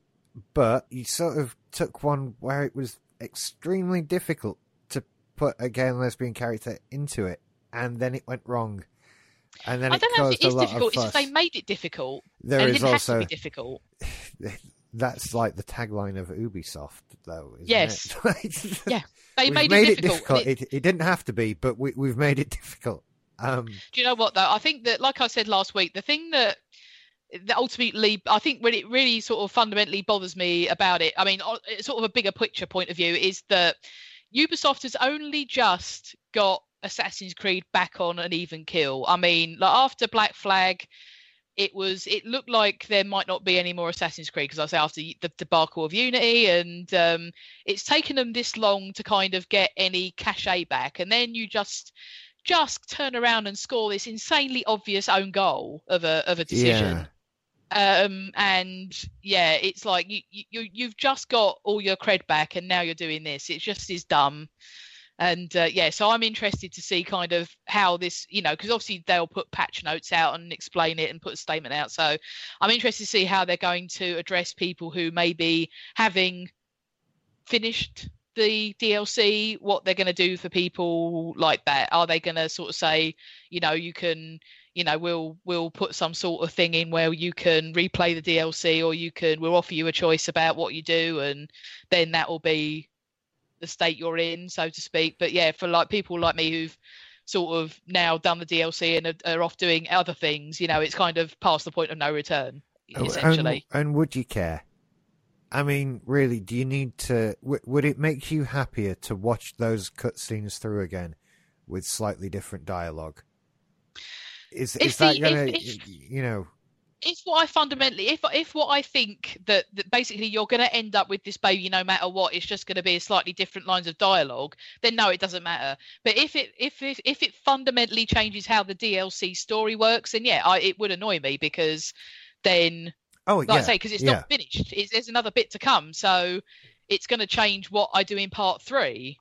But you sort of took one where it was extremely difficult. Put a gay and lesbian character into it, and then it went wrong. And then I don't know if it is difficult. It's just they made it difficult. It didn't have to be difficult. That's like the tagline of Ubisoft, though. Isn't it? Yeah, they made it difficult. It didn't have to be, but we've made it difficult. Do you know what? Though I think that, like I said last week, the thing that ultimately, I think when it really sort of fundamentally bothers me about it, I mean, sort of a bigger picture point of view, is that Ubisoft has only just got Assassin's Creed back on an even keel. I mean, like after Black Flag, it looked like there might not be any more Assassin's Creed, because I say after the debacle of Unity, and it's taken them this long to kind of get any cachet back. And then you just turn around and score this insanely obvious own goal of a decision. Yeah. It's like you've just got all your cred back, and now you're doing this. It just is dumb. And so I'm interested to see kind of how this, you know, because obviously they'll put patch notes out and explain it and put a statement out. So I'm interested to see how they're going to address people who may be having finished the DLC, what they're going to do for people like that. Are they going to sort of say, you know, you can... You know, we'll put some sort of thing in where you can replay the DLC, or we'll offer you a choice about what you do, and then that will be the state you're in, so to speak. But yeah, for like people like me who've sort of now done the DLC and are off doing other things, you know, it's kind of past the point of no return, essentially. And would you care? I mean, really, do you need to... Would it make you happier to watch those cutscenes through again with slightly different dialogue? Is that going to, you know... It's what I fundamentally, if what I think that basically you're going to end up with this baby no matter what, it's just going to be a slightly different lines of dialogue, then no, it doesn't matter. But if it fundamentally changes how the DLC story works, then yeah, it would annoy me, because then, I say, because it's not finished. There's another bit to come, so it's going to change what I do in part 3.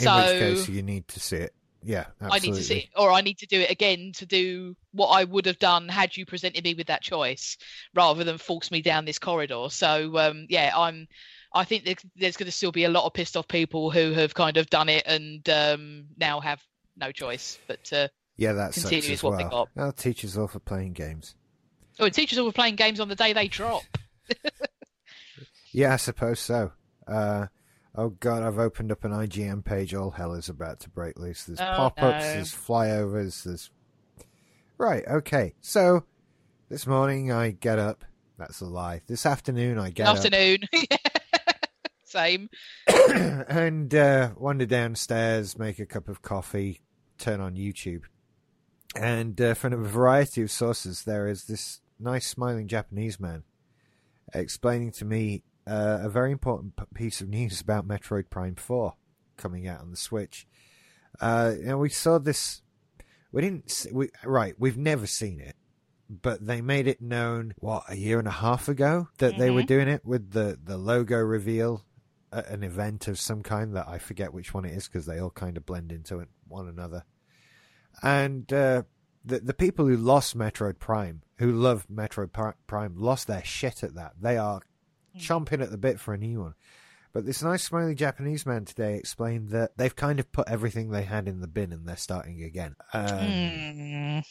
In which case you need to see it. Yeah, absolutely. I need to see it, or I need to do it again to do what I would have done had you presented me with that choice, rather than force me down this corridor. So I think there's going to still be a lot of pissed off people who have kind of done it and now have no choice but to that continue sucks as what well. They got. Our teachers are for playing games. Oh, and teachers are for playing games on the day they drop. Yeah, I suppose so. Oh, God, I've opened up an IGN page. All hell is about to break loose. There's pop-ups, there's flyovers, there's... Right, okay. So, this morning I get up. That's a lie. This afternoon I get up. Same. And wander downstairs, make a cup of coffee, turn on YouTube. And from a variety of sources, there is this nice smiling Japanese man explaining to me a very important piece of news about Metroid Prime 4 coming out on the Switch. And we saw this... We've never seen it, but they made it known, a year and a half ago that they were doing it with the logo reveal at an event of some kind that I forget which one it is, because they all kind of blend into one another. And the people who lost Metroid Prime, who love Metroid Prime, lost their shit at that. They are chomping at the bit for a new one. But this nice smiley Japanese man today explained that they've kind of put everything they had in the bin and they're starting again. And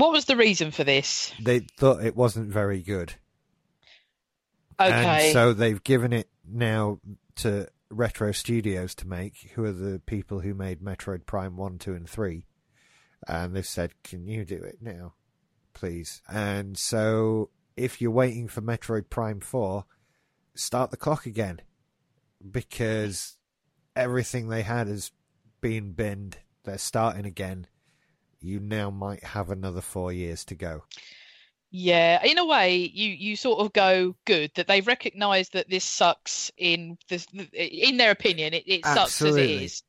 what was the reason for this? They thought it wasn't very good. Okay. And so they've given it now to Retro Studios to make, who are the people who made Metroid Prime 1, 2 and 3. And they've said, can you do it now, please? And so... if you're waiting for Metroid Prime 4, start the clock again, because everything they had has been binned. They're starting again. You now might have another 4 years to go. Yeah, in a way, you sort of go, good that they've recognised that this sucks in their opinion. It sucks as it is,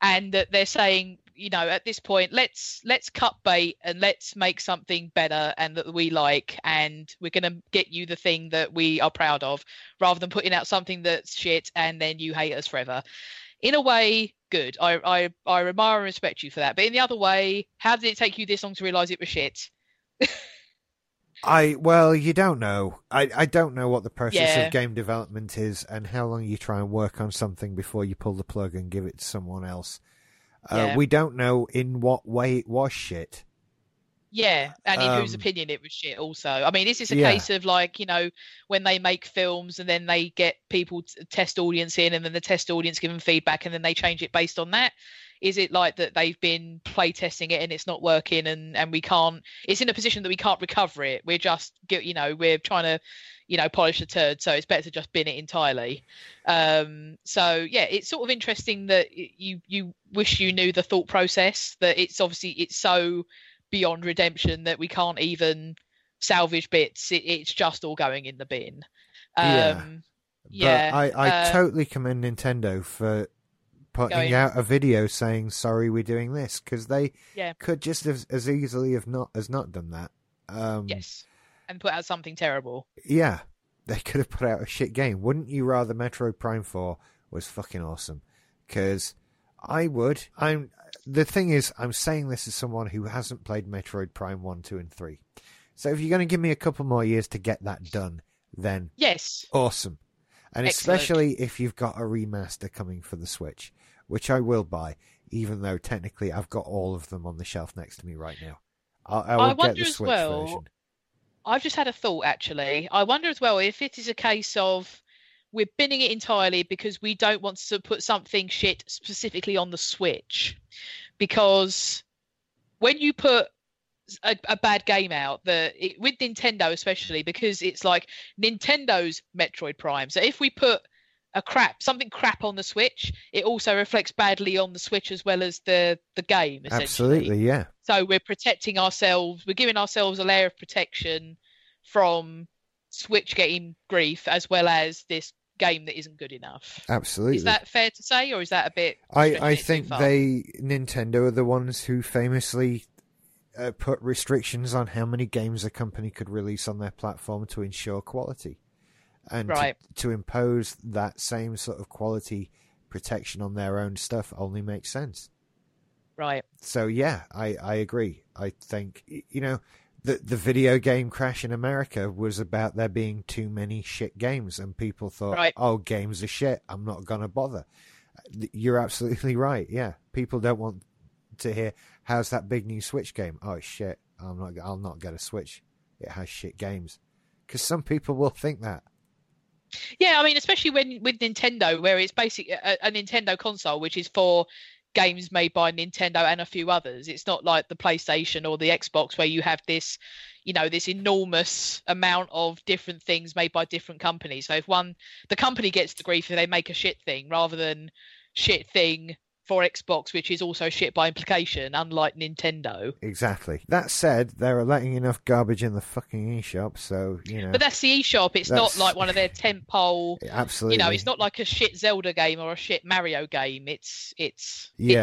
and that they're saying, you know, at this point, let's cut bait and let's make something better and that we like, and we're going to get you the thing that we are proud of, rather than putting out something that's shit and then you hate us forever. In a way, good. I admire and respect you for that. But in the other way, how did it take you this long to realise it was shit? You don't know. I don't know what the process of game development is and how long you try and work on something before you pull the plug and give it to someone else. We don't know in what way it was shit. Yeah, and in whose opinion it was shit also. I mean, this is a case of, like, you know, when they make films and then they get people test audience in, and then the test audience give them feedback and then they change it based on that. Is it like that they've been playtesting it and it's not working and we can't... It's in a position that we can't recover it. We're just, you know, we're trying to, you know, polish the turd, so it's better to just bin it entirely. It's sort of interesting that you wish you knew the thought process, that it's obviously... it's so beyond redemption that we can't even salvage bits. It's just all going in the bin. I totally commend Nintendo for... putting out a video saying, sorry, we're doing this, because they could just as easily have not done that. Yes, and put out something terrible. Yeah, they could have put out a shit game. Wouldn't you rather Metroid Prime 4 was fucking awesome? Because I would. The thing is, I'm saying this as someone who hasn't played Metroid Prime 1, 2, and 3. So if you're going to give me a couple more years to get that done, then yes, awesome. And excellent. Especially if you've got a remaster coming for the Switch, which I will buy, even though technically I've got all of them on the shelf next to me right now. I wonder get the Switch version. I've just had a thought, actually. I wonder as well if it is a case of we're binning it entirely because we don't want to put something shit specifically on the Switch. Because when you put a bad game out that it, with Nintendo especially, because it's like Nintendo's Metroid Prime. So if we put something crap on the Switch, it also reflects badly on the Switch as well as the game. Absolutely, yeah. So we're protecting ourselves. We're giving ourselves a layer of protection from Switch getting grief as well as this game that isn't good enough. Absolutely. Is that fair to say, or is that a bit... I think Nintendo are the ones who famously put restrictions on how many games a company could release on their platform to ensure quality. And right. to impose that same sort of quality protection on their own stuff only makes sense. Right. So, yeah, I agree. I think, you know, the video game crash in America was about there being too many shit games, and people thought, right. oh, games are shit, I'm not going to bother. You're absolutely right, yeah. People don't want to hear, how's that big new Switch game? Oh, shit, I'll not get a Switch. It has shit games. Because some people will think that. Yeah, I mean, especially with Nintendo, where it's basically a Nintendo console, which is for games made by Nintendo and a few others. It's not like the PlayStation or the Xbox, where you have this, you know, this enormous amount of different things made by different companies. So if the company gets the grief if they make a shit thing, rather than shit thing for Xbox, which is also shit by implication, unlike Nintendo. Exactly. That said, they're letting enough garbage in the fucking eShop, so, you know... But that's the eShop. It's not like one of their tentpole... Absolutely. You know, it's not like a shit Zelda game or a shit Mario game. It's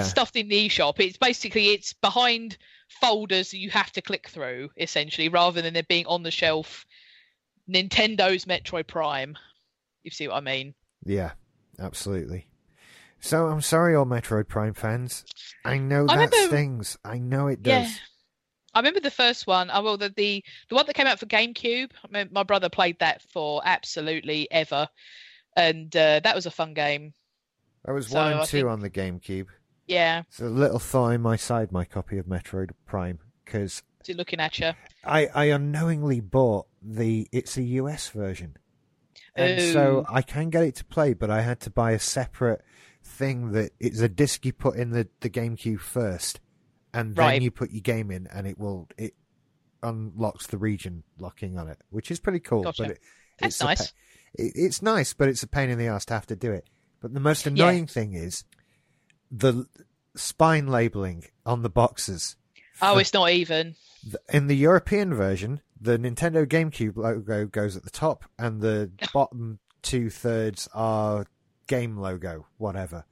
stuffed in the eShop. It's basically, it's behind folders that you have to click through, essentially, rather than there being on the shelf Nintendo's Metroid Prime. You see what I mean? Yeah, absolutely. So I'm sorry, all Metroid Prime fans. I know that stings. I know it does. Yeah. I remember the first one. Oh, well, the one that came out for GameCube. I mean, my brother played that for absolutely ever, and that was a fun game. That was 1 and 2 on the GameCube. Yeah. It's a little thaw in my side, my copy of Metroid Prime, because it's looking at you. I unknowingly bought it's a US version, and so I can get it to play, but I had to buy a separate thing that it's a disc you put in the GameCube first, and then right. you put your game in, and it unlocks the region locking on it, which is pretty cool. Gotcha. But it's nice. It's nice, but it's a pain in the ass to have to do it. But the most annoying thing is the spine labelling on the boxes. Oh, it's not even. In the European version, the Nintendo GameCube logo goes at the top, and the bottom 2/3 are game logo, whatever.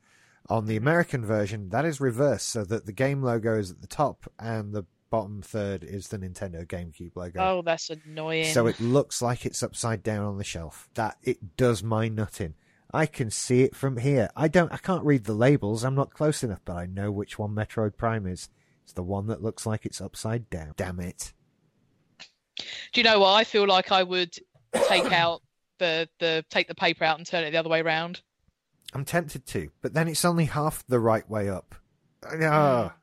On the American version, that is reversed, so that the game logo is at the top and the bottom third is the Nintendo GameCube logo. Oh, that's annoying. So it looks like it's upside down on the shelf. That it does my nut in. I can see it from here. I can't read the labels, I'm not close enough, but I know which one Metroid Prime is. It's the one that looks like it's upside down. Damn it. Do you know what? I feel like I would take out take the paper out and turn it the other way around. I'm tempted to, but then it's only half the right way up. No.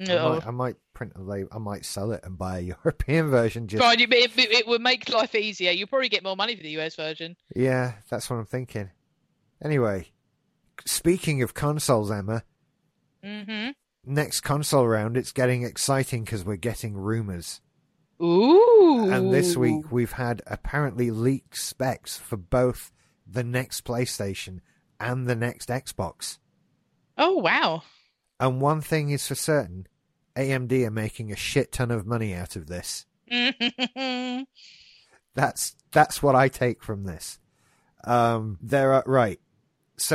I might print a label. I might sell it and buy a European version. Just... Right, it would make life easier. You'll probably get more money for the US version. Yeah, that's what I'm thinking. Anyway, speaking of consoles, Emma, next console round, it's getting exciting because we're getting rumours. Ooh! And this week we've had apparently leaked specs for both the next PlayStation and the next Xbox. Oh, wow. And one thing is for certain, AMD are making a shit ton of money out of this. That's what I take from this. So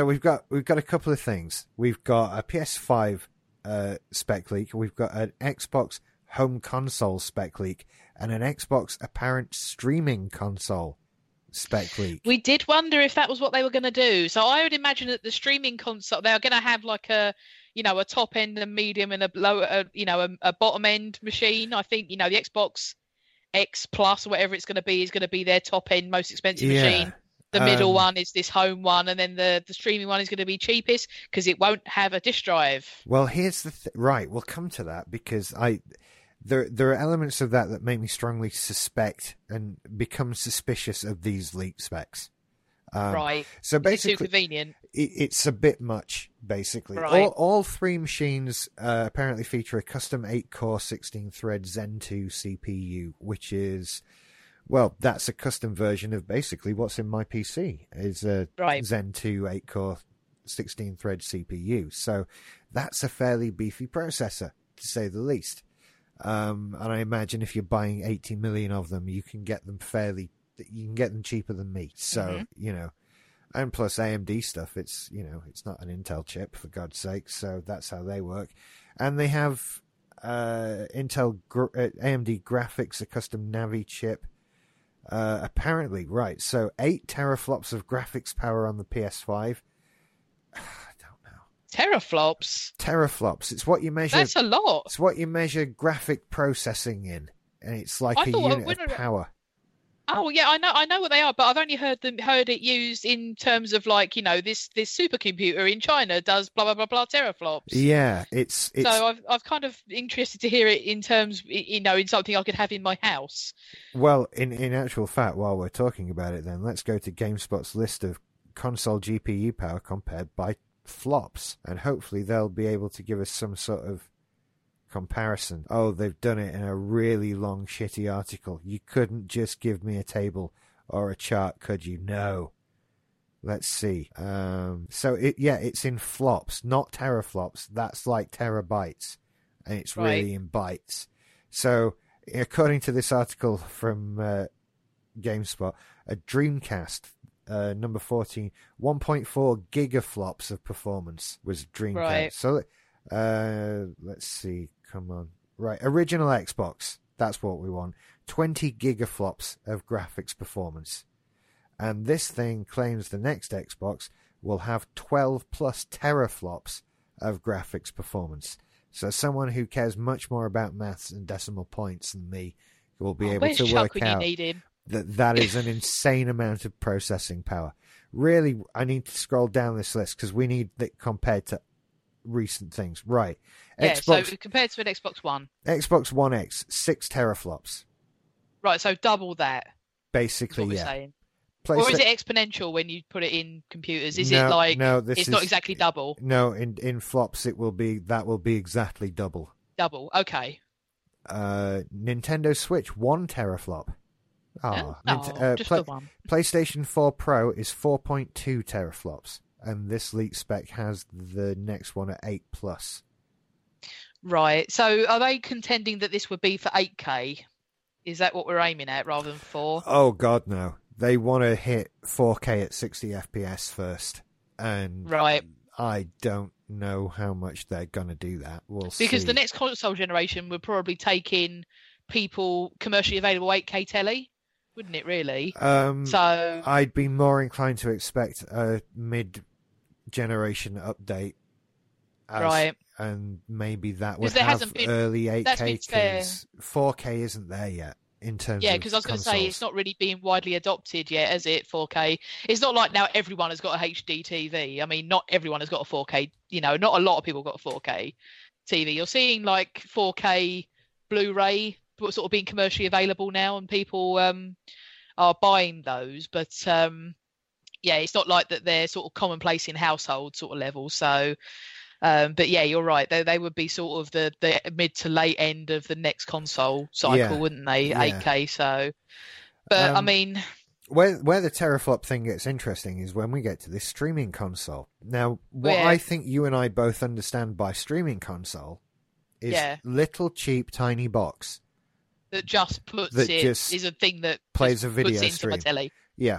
we've got a couple of things. We've got a PS5 spec leak, we've got an Xbox home console spec leak, and an Xbox apparent streaming console spec leak. We did wonder if that was what they were going to do. So I would imagine that the streaming console, they are going to have like a, you know, a top end, a medium, and a low, you know, a bottom end machine. I think, you know, the Xbox X Plus or whatever it's going to be is going to be their top end, most expensive machine. The middle one is this home one, and then the streaming one is going to be cheapest because it won't have a disk drive. Well, here's the right. We'll come to that because There are elements of that make me strongly suspect and become suspicious of these leak specs. Right. So basically, it's too convenient. It's a bit much, basically. Right. All three machines apparently feature a custom 8-core, 16-thread Zen 2 CPU, which is, well, that's a custom version of basically what's in my PC, is a Zen 2 8-core, 16-thread CPU. So that's a fairly beefy processor, to say the least. And I imagine if you're buying 80 million of them, you can get them cheaper than me. So, you know, and plus AMD stuff, it's, you know, it's not an Intel chip, for God's sake. So that's how they work. And they have AMD graphics, a custom Navi chip. Apparently, right. So 8 teraflops of graphics power on the PS5. Teraflops. It's what you measure. That's a lot. It's what you measure graphic processing in, and it's like a unit of power. Oh yeah, I know what they are, but I've only heard it used in terms of, like, you know, this supercomputer in China does blah blah blah blah teraflops. Yeah, it's so I've kind of interested to hear it in terms, you know, in something I could have in my house. Well, in actual fact, while we're talking about it, then let's go to GameSpot's list of console GPU power compared by flops, and hopefully they'll be able to give us some sort of comparison. Oh, they've done it in a really long, shitty article. You couldn't just give me a table or a chart, could you? No. Let's see. So it's in flops, not teraflops. That's like terabytes, and it's really in bytes. So according to this article from GameSpot, a Dreamcast, number 14, 1.4 gigaflops of performance was Dreamcast. Right. So let's see. Come on. Right. Original Xbox. That's what we want. 20 gigaflops of graphics performance. And this thing claims the next Xbox will have 12 plus teraflops of graphics performance. So someone who cares much more about maths and decimal points than me will be able to work out that is an insane amount of processing power. Really, I need to scroll down this list because we need that compared to recent things. Right. Yeah, Xbox, so compared to an Xbox One. Xbox One X, 6 teraflops. Right, so double that. Basically, yeah. Or is it exponential when you put it in computers? It's not exactly double? No, in flops that will be exactly double. Double, okay. Nintendo Switch, 1 teraflop. PlayStation 4 Pro is 4.2 teraflops, and this leak spec has the next one at 8 plus. Right. So are they contending that this would be for 8K? Is that what we're aiming at rather than 4? Oh God, no. They want to hit 4K at 60 FPS first, and I don't know how much they're gonna do that. We'll see. The next console generation would probably take in people commercially available 8K telly, wouldn't it really? So I'd be more inclined to expect a mid-generation update, and maybe that would have early 8K because 4K isn't there yet in terms of because I was going to say it's not really being widely adopted yet, is it? 4K. It's not like now everyone has got a HD TV. I mean, not everyone has got a 4K. You know, not a lot of people got a 4K TV. You're seeing like 4K Blu-ray sort of being commercially available now, and people are buying those, but it's not like that they're sort of commonplace in household sort of level. So but yeah, you're right, they would be sort of the mid to late end of the next console cycle, wouldn't they? 8K. So but I mean, where the teraflop thing gets interesting is when we get to this streaming console. Now what I think you and I both understand by streaming console is little cheap tiny box that just puts is a thing that plays a video stream. Into my telly. Yeah.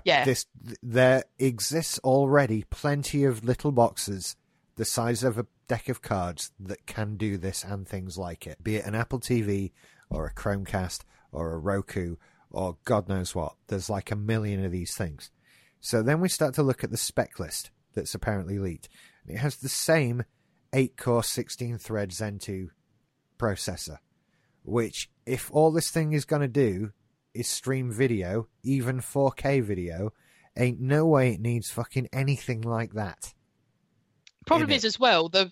There exists already plenty of little boxes the size of a deck of cards that can do this and things like it. Be it an Apple TV or a Chromecast or a Roku or God knows what. There's like a million of these things. So then we start to look at the spec list that's apparently leaked. It has the same 8-core, 16-thread Zen 2 processor, which, if all this thing is going to do is stream video, even 4K video, ain't no way it needs fucking anything like that. Problem is as well, the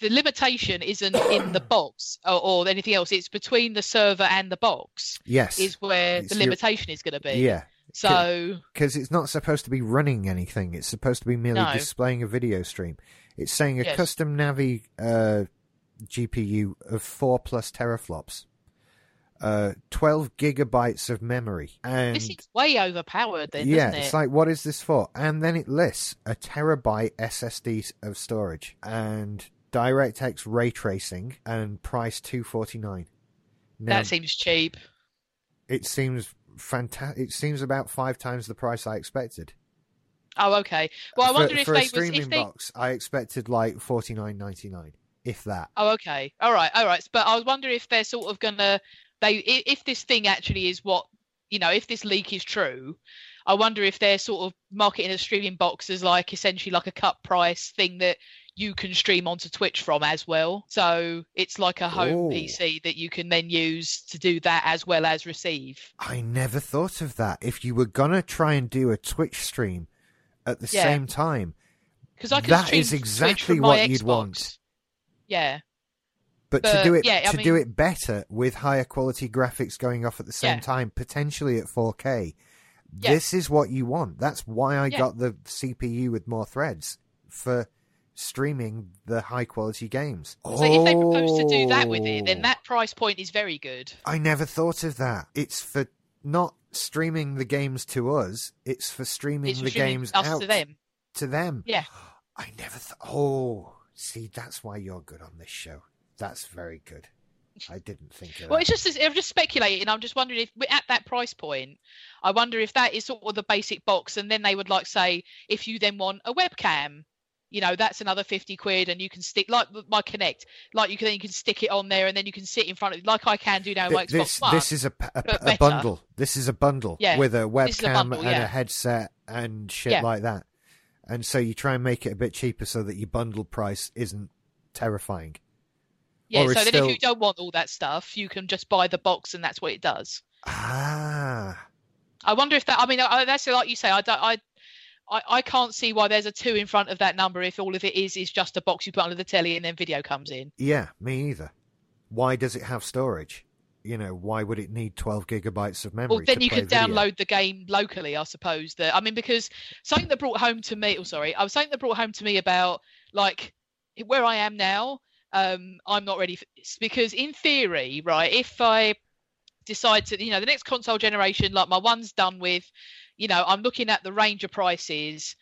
limitation isn't in the box or anything else. It's between the server and the box. Yes, is where the limitation is going to be. Yeah, So because it's not supposed to be running anything, it's supposed to be merely displaying a video stream. It's saying a custom Navi GPU of 4+ teraflops, 12 gigabytes of memory. And this is way overpowered then, isn't it? Yeah, it's like, what is this for? And then it lists a terabyte SSD of storage and DirectX ray tracing and price $249. Now, that seems cheap. It seems fantastic. It seems about 5 times the price I expected. Oh, okay. Well, I wonder if they was... For a streaming box, I expected like $49.99, if that. Oh, okay. All right. But I was wondering if they're sort of going to... If this thing actually is what... You know, if this leak is true, I wonder if they're sort of marketing a streaming box as like essentially like a cut price thing that you can stream onto Twitch from as well. So it's like a home PC that you can then use to do that as well as receive. I never thought of that. If you were going to try and do a Twitch stream at the same time, that is exactly what you'd want. Yeah. But to do it do it better with higher quality graphics going off at the same time, potentially at 4K, this is what you want. That's why I got the CPU with more threads for streaming the high quality games. So if they propose to do that with it, then that price point is very good. I never thought of that. It's for not streaming the games to us, it's for streaming games out to them. Yeah. I never thought... Oh, see, that's why you're good on this show. That's very good. I didn't think of that. Well, I'm just speculating. I'm just wondering if at that price point, I wonder if that is sort of the basic box, and then they would like say, if you then want a webcam, you know, that's another £50, and you can stick like my Kinect, like you can stick it on there, and then you can sit in front of, like I can do now. Like this, Xbox One, this is a bundle. This is a bundle with a webcam and a headset and shit like that. And so you try and make it a bit cheaper so that your bundle price isn't terrifying. Yeah, so then if you don't want all that stuff, you can just buy the box, and that's what it does. Ah. I wonder if that... I mean, that's like you say, I can't see why there's a 2 in front of that number if all of it is just a box you put under the telly and then video comes in. Yeah, me either. Why does it have storage? You know, why would it need 12 gigabytes of memory? Well, then you could download the game locally, I suppose. Because something that brought home to me... something that brought home to me about, like, where I am now... I'm not ready for this, because in theory, right, if I decide to, you know, the next console generation, like my one's done with, you know, I'm looking at the range of prices.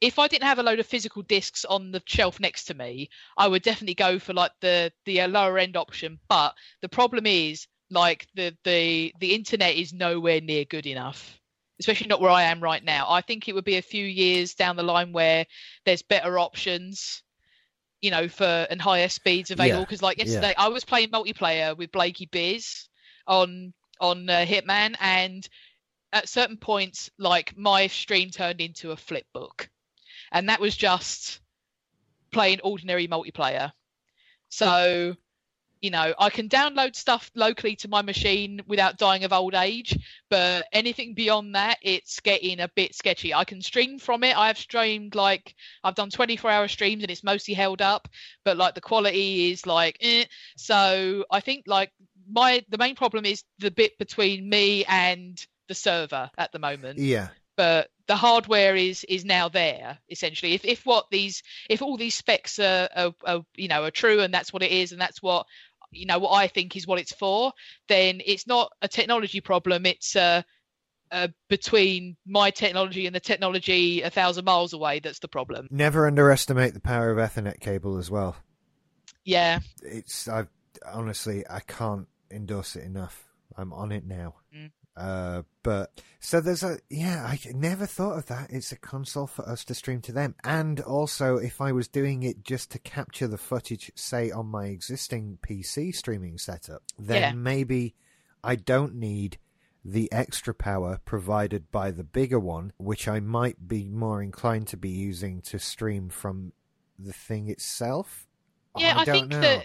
If I didn't have a load of physical discs on the shelf next to me, I would definitely go for like the lower end option. But the problem is, like, the internet is nowhere near good enough, especially not where I am right now. I think it would be a few years down the line where there's better options, you know, and higher speeds available. Because like yesterday, I was playing multiplayer with Blakey Biz on Hitman, and at certain points, like, my stream turned into a flip book, and that was just playing ordinary multiplayer. So, you know, I can download stuff locally to my machine without dying of old age, but anything beyond that, it's getting a bit sketchy. I can stream from it. I've streamed, like, I've done 24-hour streams, and it's mostly held up, but, like, the quality is, like, eh. So I think, like, the main problem is the bit between me and the server at the moment. Yeah. But the hardware is now there, essentially. If all these specs are true, and that's what it is, and that's what, you know, what I think is what it's for, then it's not a technology problem. It's between my technology and the technology 1,000 miles away that's the problem. Never underestimate the power of Ethernet cable as well. Yeah, I can't endorse it enough. I'm on it now. Mm. I never thought of that. It's a console for us to stream to them. And also, if I was doing it just to capture the footage, say, on my existing PC streaming setup, then maybe I don't need the extra power provided by the bigger one, which I might be more inclined to be using to stream from the thing itself. Yeah, I don't know.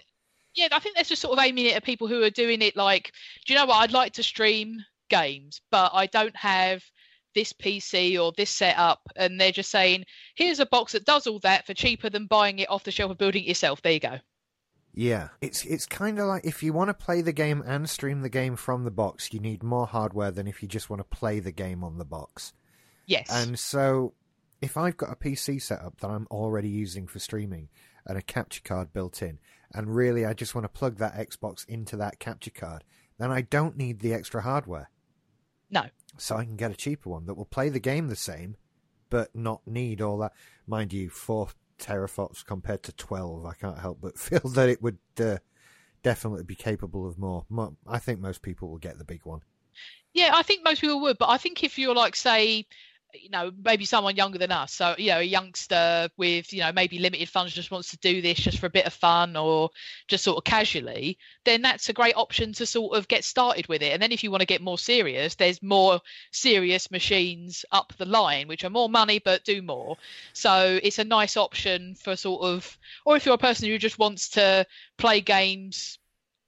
I think that's just sort of aiming it at people who are doing it like, do you know what, I'd like to stream games, but I don't have this PC or this setup, and they're just saying, here's a box that does all that for cheaper than buying it off the shelf and building it yourself. There you go. Yeah, it's kind of like if you want to play the game and stream the game from the box, you need more hardware than if you just want to play the game on the box. Yes. And so if I've got a PC set up that I'm already using for streaming and a capture card built in, and really I just want to plug that Xbox into that capture card, then I don't need the extra hardware. No. So I can get a cheaper one that will play the game the same, but not need all that. Mind you, 4 teraflops compared to 12, I can't help but feel that it would definitely be capable of more. I think most people will get the big one. Yeah, I think most people would, but I think if you're like, say, you know, maybe someone younger than us, so, you know, a youngster with, you know, maybe limited funds, just wants to do this just for a bit of fun or just sort of casually, then that's a great option to sort of get started with it. And then if you want to get more serious, there's more serious machines up the line which are more money but do more. So it's a nice option for sort of, or if you're a person who just wants to play games,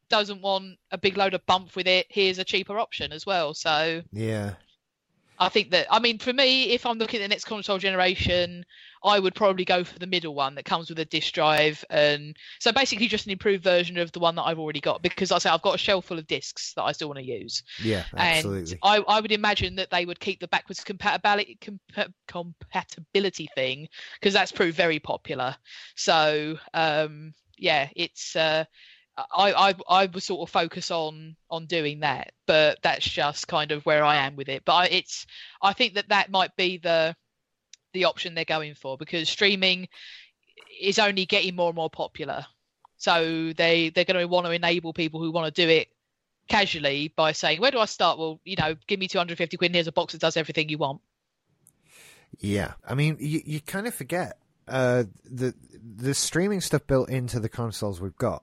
doesn't want a big load of bump with it, here's a cheaper option as well. So yeah, I think that, I mean, for me, if I'm looking at the next console generation, I would probably go for the middle one that comes with a disc drive. And so basically just an improved version of the one that I've already got, because like I say, I've got a shelf full of discs that I still want to use. Yeah, absolutely. And I would imagine that they would keep the backwards compatibility thing, because that's proved very popular. So, yeah, it's... I would sort of focus on doing that, but that's just kind of where I am with it. But I think that might be the option they're going for, because streaming is only getting more and more popular. So they're going to want to enable people who want to do it casually by saying, where do I start? Well, you know, give me 250 quid and here's a box that does everything you want. Yeah. I mean, you kind of forget the streaming stuff built into the consoles we've got.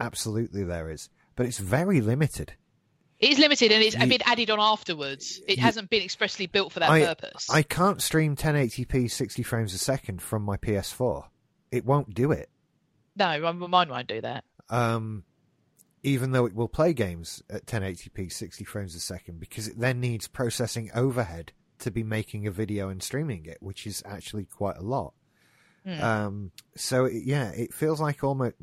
Absolutely there is, but it's very limited. It is limited, and it's been added on afterwards. It hasn't been expressly built for that purpose. I can't stream 1080p 60 frames a second from my PS4. It won't do it. No, mine won't do that. Even though it will play games at 1080p 60 frames a second, because it then needs processing overhead to be making a video and streaming it, which is actually quite a lot. So yeah, it feels like almost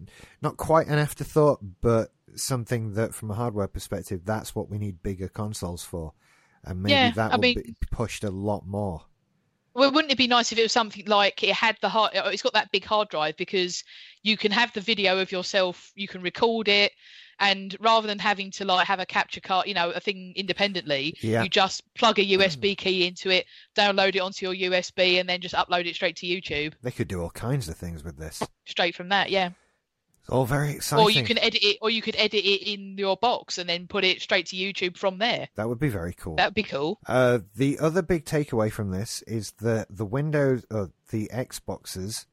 not quite an afterthought, but something that from a hardware perspective, that's what we need bigger consoles for. And maybe be pushed a lot more. Well, wouldn't it be nice if it was something like it's got that big hard drive, because you can have the video of yourself, you can record it, and rather than having to like have a capture card, you know, a thing independently, you just plug a USB key into it, download it onto your USB, and then just upload it straight to YouTube. They could do all kinds of things with this. Straight from that, yeah. It's all very exciting. Or you can edit it, in your box and then put it straight to YouTube from there. That would be very cool. That would be cool. The other big takeaway from this is that the Windows, the Xboxes,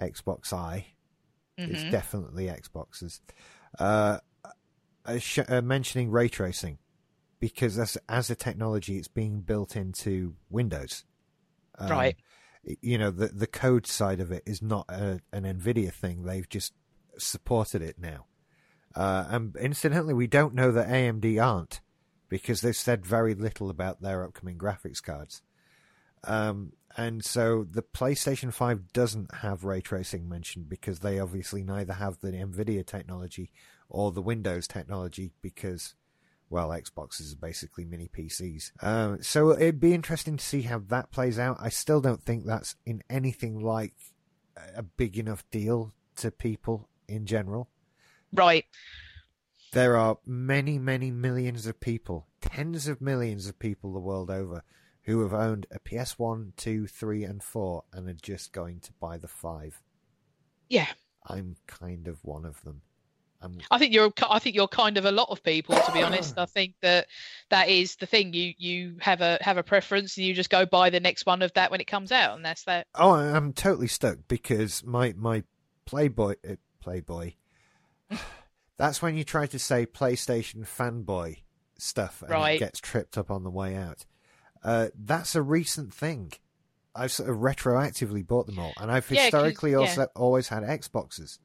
Xbox I, it's definitely Xboxes, mentioning ray tracing, because as a technology, it's being built into Windows. Right. You know, the code side of it is not an NVIDIA thing. They've just supported it now. And incidentally, we don't know that AMD aren't, because they've said very little about their upcoming graphics cards. And so the PlayStation 5 doesn't have ray tracing mentioned, because they obviously neither have the NVIDIA technology or the Windows technology, because, well, Xboxes are basically mini PCs. So it'd be interesting to see how that plays out. I still don't think that's in anything like a big enough deal to people in general. Right. There are many, many millions of people, tens of millions of people the world over, who have owned a PS1, 2, 3, and 4, and are just going to buy the 5. Yeah. I'm kind of one of them. I think you're kind of a lot of people, to be honest. I think that is the thing. You have a preference, and you just go buy the next one of that when it comes out, and that's that. Oh, I'm totally stuck, because my Playboy. That's when you try to say PlayStation fanboy stuff, and right, it gets tripped up on the way out. That's a recent thing. I've sort of retroactively bought them all, and I've historically also always had Xboxes.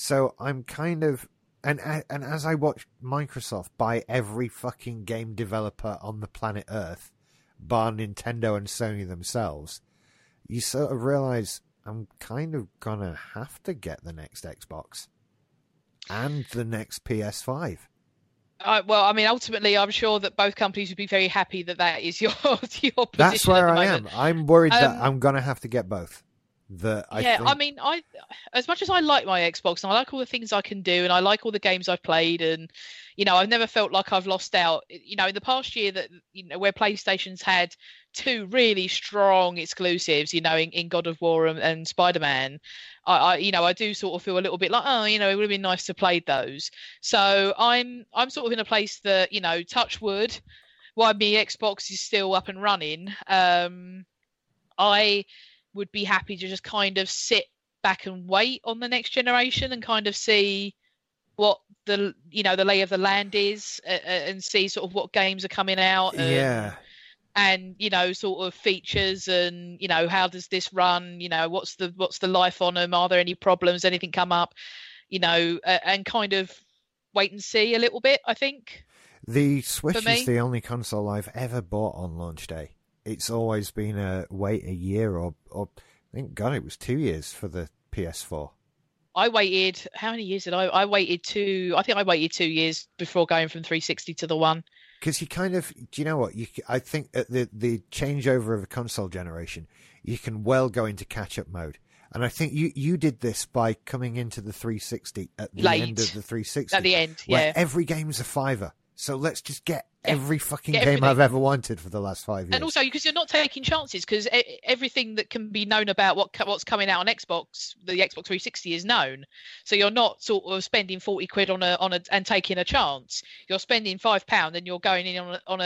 So I'm kind of, and as I watch Microsoft buy every fucking game developer on the planet Earth, bar Nintendo and Sony themselves, you sort of realise I'm kind of gonna have to get the next Xbox. and the next PS5. Well, I mean, ultimately, I'm sure that both companies would be very happy that that is your position. That's where I am. I'm worried that I'm going to have to get both. I mean, as much as I like my Xbox and I like all the things I can do and I like all the games I've played and, you know, I've never felt like I've lost out. You know, in the past year that, you know, where PlayStation's had two really strong exclusives, you know, in God of War and Spider-Man, I you know, I do sort of feel a little bit like, oh, you know, it would have been nice to play those. So I'm sort of in a place that, you know, touch wood, while my Xbox is still up and running, I would be happy to just kind of sit back and wait on the next generation and kind of see what the, you know, the lay of the land is and see sort of what games are coming out and, you know, sort of features and, you know, how does this run? You know, what's the life on them? Are there any problems? Anything come up? You know, and kind of wait and see a little bit, I think. The Switch is the only console I've ever bought on launch day. It's always been a wait a year or I think, God, it was 2 years for the PS4. I waited, how many years did I waited two, I think I waited 2 years before going from 360 to the one. Because you kind of, do you know what? I think at the changeover of a console generation, you can well go into catch-up mode. And I think you did this by coming into the 360 at the end of the 360. At the end, yeah. Where every game's a fiver. So let's just get every fucking game I've ever wanted for the last 5 years. And also, because you're not taking chances, because everything that can be known about what's coming out on Xbox, the Xbox 360 is known. So you're not sort of spending 40 quid on a and taking a chance. You're spending £5 and you're going in on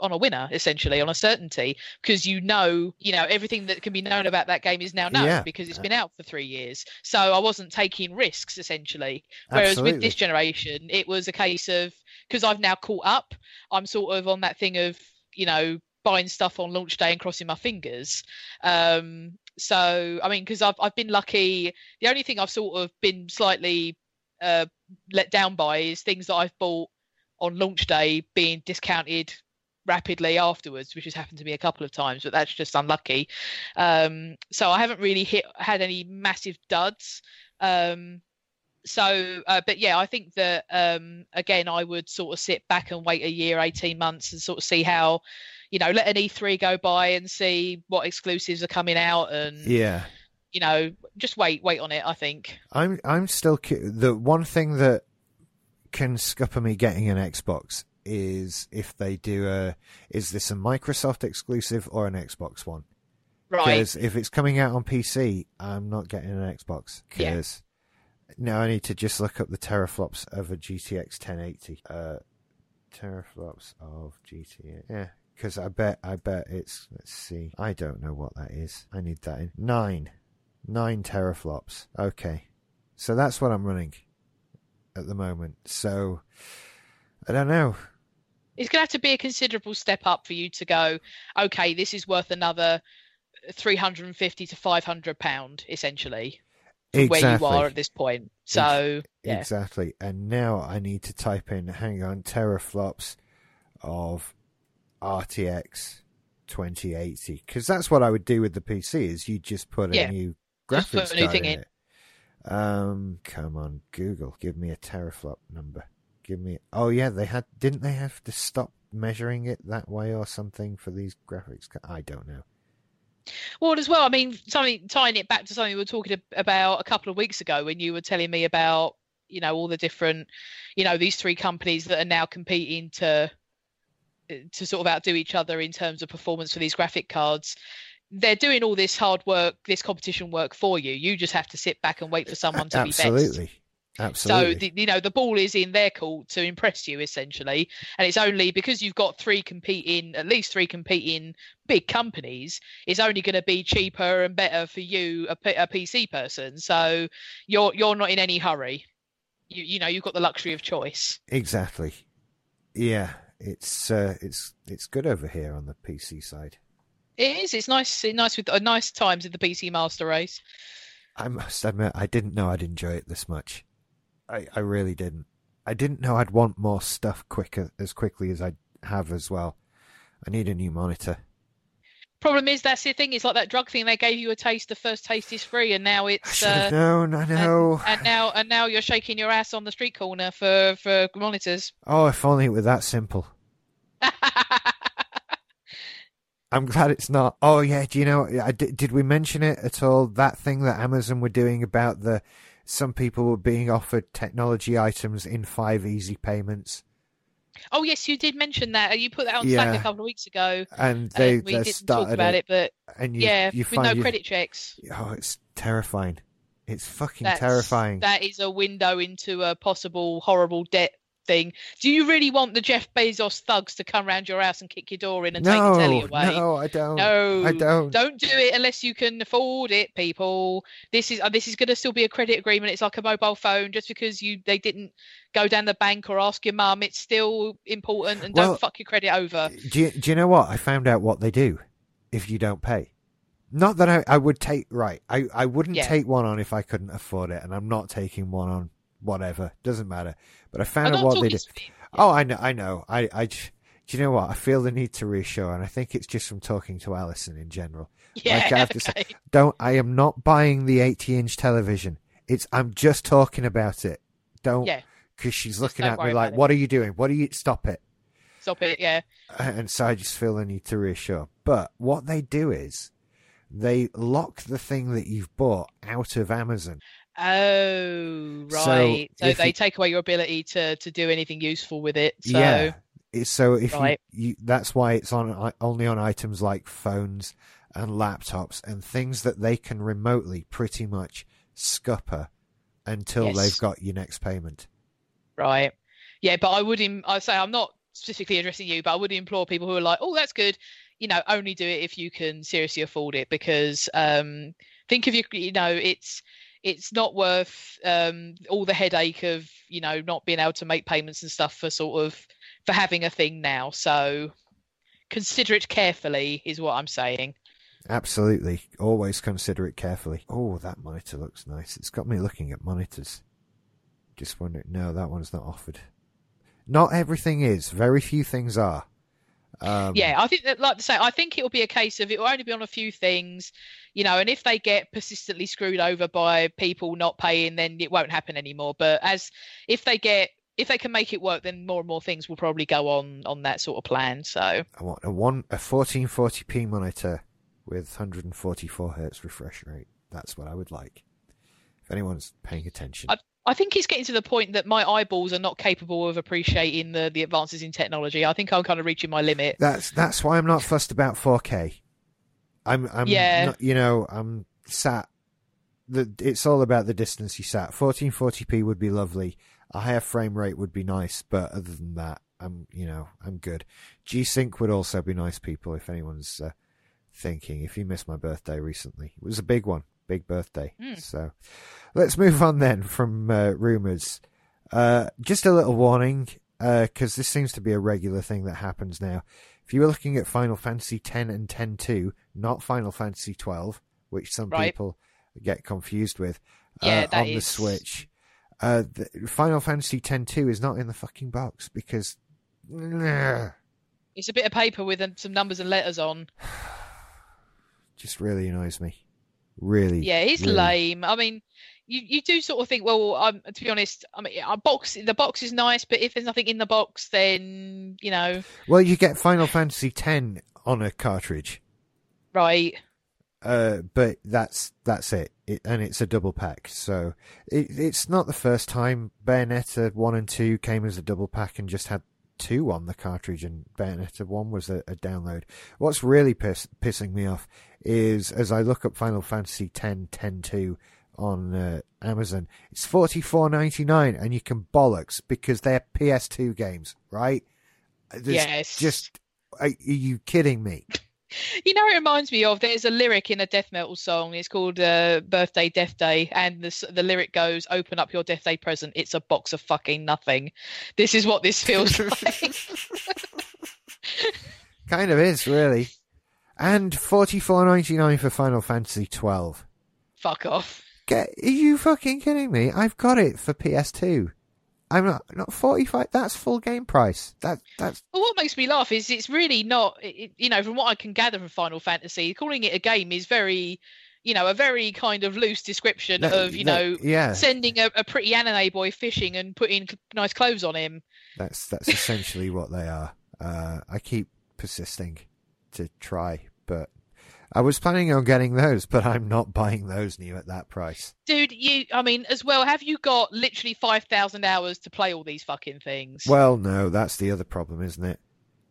a winner, essentially, on a certainty, because you know everything that can be known about that game is now known because it's been out for 3 years. So I wasn't taking risks, essentially. Whereas with this generation, it was a case of, because I've now caught up, I'm sort of on that thing of, you know, buying stuff on launch day and crossing my fingers. So, I mean, because I've been lucky. The only thing I've sort of been slightly let down by is things that I've bought on launch day being discounted rapidly afterwards, which has happened to me a couple of times, but that's just unlucky. So I haven't really had any massive duds. But yeah, I think that, again, I would sort of sit back and wait a year, 18 months and sort of see how, you know, let an E3 go by and see what exclusives are coming out and, you know, just wait on it, I think. I'm still, the one thing that can scupper me getting an Xbox is if they do is this a Microsoft exclusive or an Xbox one? Right. Because if it's coming out on PC, I'm not getting an Xbox. Because now I need to just look up the teraflops of a GTX 1080. Teraflops of GTX. Yeah, because I bet it's... Let's see. I don't know what that is. I need that in. 9 teraflops. Okay. So that's what I'm running at the moment. So, I don't know. It's going to have to be a considerable step up for you to go, okay, this is worth another £350 to £500, essentially. Exactly. Where you are at this point. So exactly. And now I need to type in, hang on, teraflops of RTX 2080, because that's what I would do with the PC is you just put a new graphics card in it. Come on, Google, give me a teraflop number. Didn't they have to stop measuring it that way or something for these graphics cards? I don't know. Well, as well, I mean, tying it back to something we were talking about a couple of weeks ago when you were telling me about, you know, all the different, you know, these three companies that are now competing to sort of outdo each other in terms of performance for these graphic cards. They're doing all this hard work, this competition work for you. You just have to sit back and wait for someone to be best. Absolutely. So, you know, the ball is in their court to impress you, essentially. And it's only because you've got at least three competing big companies, it's only going to be cheaper and better for you, a PC person. So you're not in any hurry. You know, you've got the luxury of choice. Exactly. Yeah, it's good over here on the PC side. It is. It's nice with nice times at the PC Master Race. I must admit, I didn't know I'd enjoy it this much. I really didn't. I didn't know I'd want more stuff quickly as I have as well. I need a new monitor. Problem is, that's the thing. It's like that drug thing. They gave you a taste. The first taste is free, and now it's. I should have known. I know. And now you're shaking your ass on the street corner for monitors. Oh, if only it were that simple. I'm glad it's not. Oh yeah, do you know? Did we mention it at all? That thing that Amazon were doing about some people were being offered technology items in 5 easy payments. Oh yes, you did mention that. You put that on Slack a couple of weeks ago, and we didn't talk about it. But you find credit checks. Oh, it's terrifying! It's fucking terrifying. That is a window into a possible horrible debt thing. Do you really want the Jeff Bezos thugs to come round your house and kick your door in and take your telly away? No, I don't. No, I don't. Don't do it unless you can afford it, people. This is going to still be a credit agreement. It's like a mobile phone. Just because they didn't go down the bank or ask your mum, it's still important. And don't fuck your credit over. Do you know what? I found out what they do if you don't pay. Not that I would take right. I wouldn't take one on if I couldn't afford it, and I'm not taking one on. Whatever, doesn't matter. But I found out what they did. Oh, I know. Do you know what? I feel the need to reassure, and I think it's just from talking to Alison in general. Yeah, like I have to say, I am not buying the 80-inch television. I'm just talking about it. Don't, because she's looking at me like, "What are you doing? What are you? Stop it! Stop it!" Yeah. And so I just feel the need to reassure. But what they do is they lock the thing that you've bought out of Amazon. Oh, right. So they take away your ability to do anything useful with it. So. Yeah. So if you, that's why it's only on items like phones and laptops and things that they can remotely pretty much scupper until they've got your next payment. Right. Yeah, but I say I'm not specifically addressing you, but I would implore people who are like, "Oh, that's good." You know, only do it if you can seriously afford it, because think of it's not worth all the headache of, you know, not being able to make payments and stuff for having a thing now. So consider it carefully is what I'm saying. Absolutely. Always consider it carefully. Oh, that monitor looks nice. It's got me looking at monitors. Just wondering. No, that one's not offered. Not everything is. Very few things are. I think that, like I say, I think it'll be a case of it will only be on a few things, you know, and if they get persistently screwed over by people not paying, then it won't happen anymore. But if they can make it work, then more and more things will probably go on that sort of plan. So I want a 1440p monitor with 144 hertz refresh rate. That's what I would like. If anyone's paying attention. I think it's getting to the point that my eyeballs are not capable of appreciating the advances in technology. I think I'm kind of reaching my limit. That's why I'm not fussed about 4K. I'm sat. It's all about the distance you sat. 1440p would be lovely. A higher frame rate would be nice, but other than that, I'm good. G-Sync would also be nice, people. If anyone's thinking, if you missed my birthday recently, it was a big one. Big birthday. So let's move on then from rumours. Just a little warning, because this seems to be a regular thing that happens now. If you were looking at Final Fantasy X and X-2, not Final Fantasy XII, which some people get confused with on the Switch, the Final Fantasy X-2 is not in the fucking box because... It's a bit of paper with some numbers and letters on. Just really annoys me. Really, lame. I mean, you do sort of think, well, to be honest, I mean, the box is nice, but if there's nothing in the box, then you know. Well, you get Final Fantasy X on a cartridge, right? But that's it, and it's a double pack, so it's not the first time. Bayonetta 1 and 2 came as a double pack and just had 2 on the cartridge, and Bayonetta 1 was a download. What's really pissing me off is as I look up Final Fantasy X-2 on Amazon, it's $44.99, and you can bollocks because they're PS2 games, right? Just, are you kidding me? You know, it reminds me of, there's a lyric in a death metal song. It's called Birthday Death Day. And the lyric goes, "Open up your death day present. It's a box of fucking nothing." This is what this feels like. Kind of is, really. And $44.99 for Final Fantasy XII. Fuck off. Are you fucking kidding me? I've got it for PS2. I'm not 45. That's full game price. That's. Well, what makes me laugh is it's really not. From what I can gather from Final Fantasy, calling it a game is very, a very kind of loose description sending a pretty anime boy fishing and putting nice clothes on him. That's essentially what they are. I keep persisting to try, but I was planning on getting those, but I'm not buying those new at that price. Dude, have you got literally 5,000 hours to play all these fucking things? Well, no, that's the other problem, isn't it?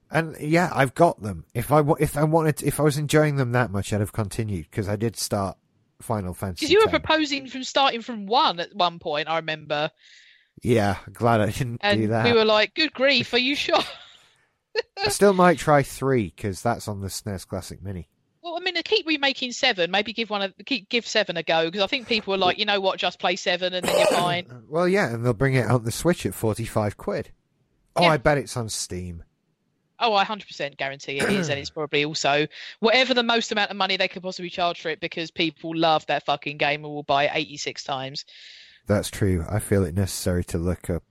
And yeah, I've got them. If I was enjoying them that much, I'd have continued, because I did start Final Fantasy. Because you were proposing from starting from 1 at one point, I remember. Yeah, glad I didn't do that. And we were like, good grief, are you sure? I still might try 3, because that's on the SNES Classic Mini. Well, keep remaking 7. Maybe give 7 a go, because I think people are like, you know what, just play 7 and then you're fine. Well, yeah, and they'll bring it out on the Switch at £45. Oh, yeah. I bet it's on Steam. Oh, I 100% guarantee it is, and it's probably also whatever the most amount of money they could possibly charge for it, because people love that fucking game and will buy it 86 times. That's true. I feel it necessary to look up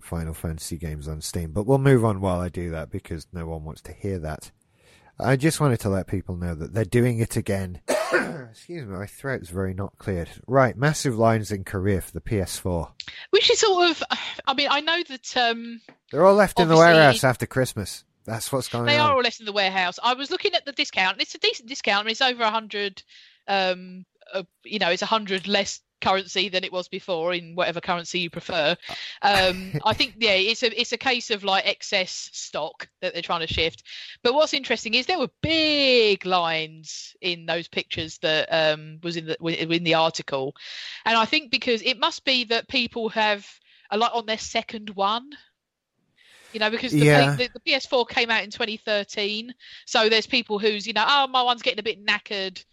Final Fantasy games on Steam, but we'll move on while I do that, because no one wants to hear that. I just wanted to let people know that they're doing it again. Excuse me, my throat's very not cleared. Right, massive lines in Korea for the PS4. Which is sort of... I know that... they're all left in the warehouse after Christmas. That's what's going on. They are all left in the warehouse. I was looking at the discount, and it's a decent discount. It's over 100... it's 100 less currency than it was before, in whatever currency you prefer. I think, yeah, it's a case of like excess stock that they're trying to shift. But what's interesting is there were big lines in those pictures that was in the article, and I think because it must be that people have a lot on their second one. Because the PS4 came out in 2013, so there's people who's my one's getting a bit knackered.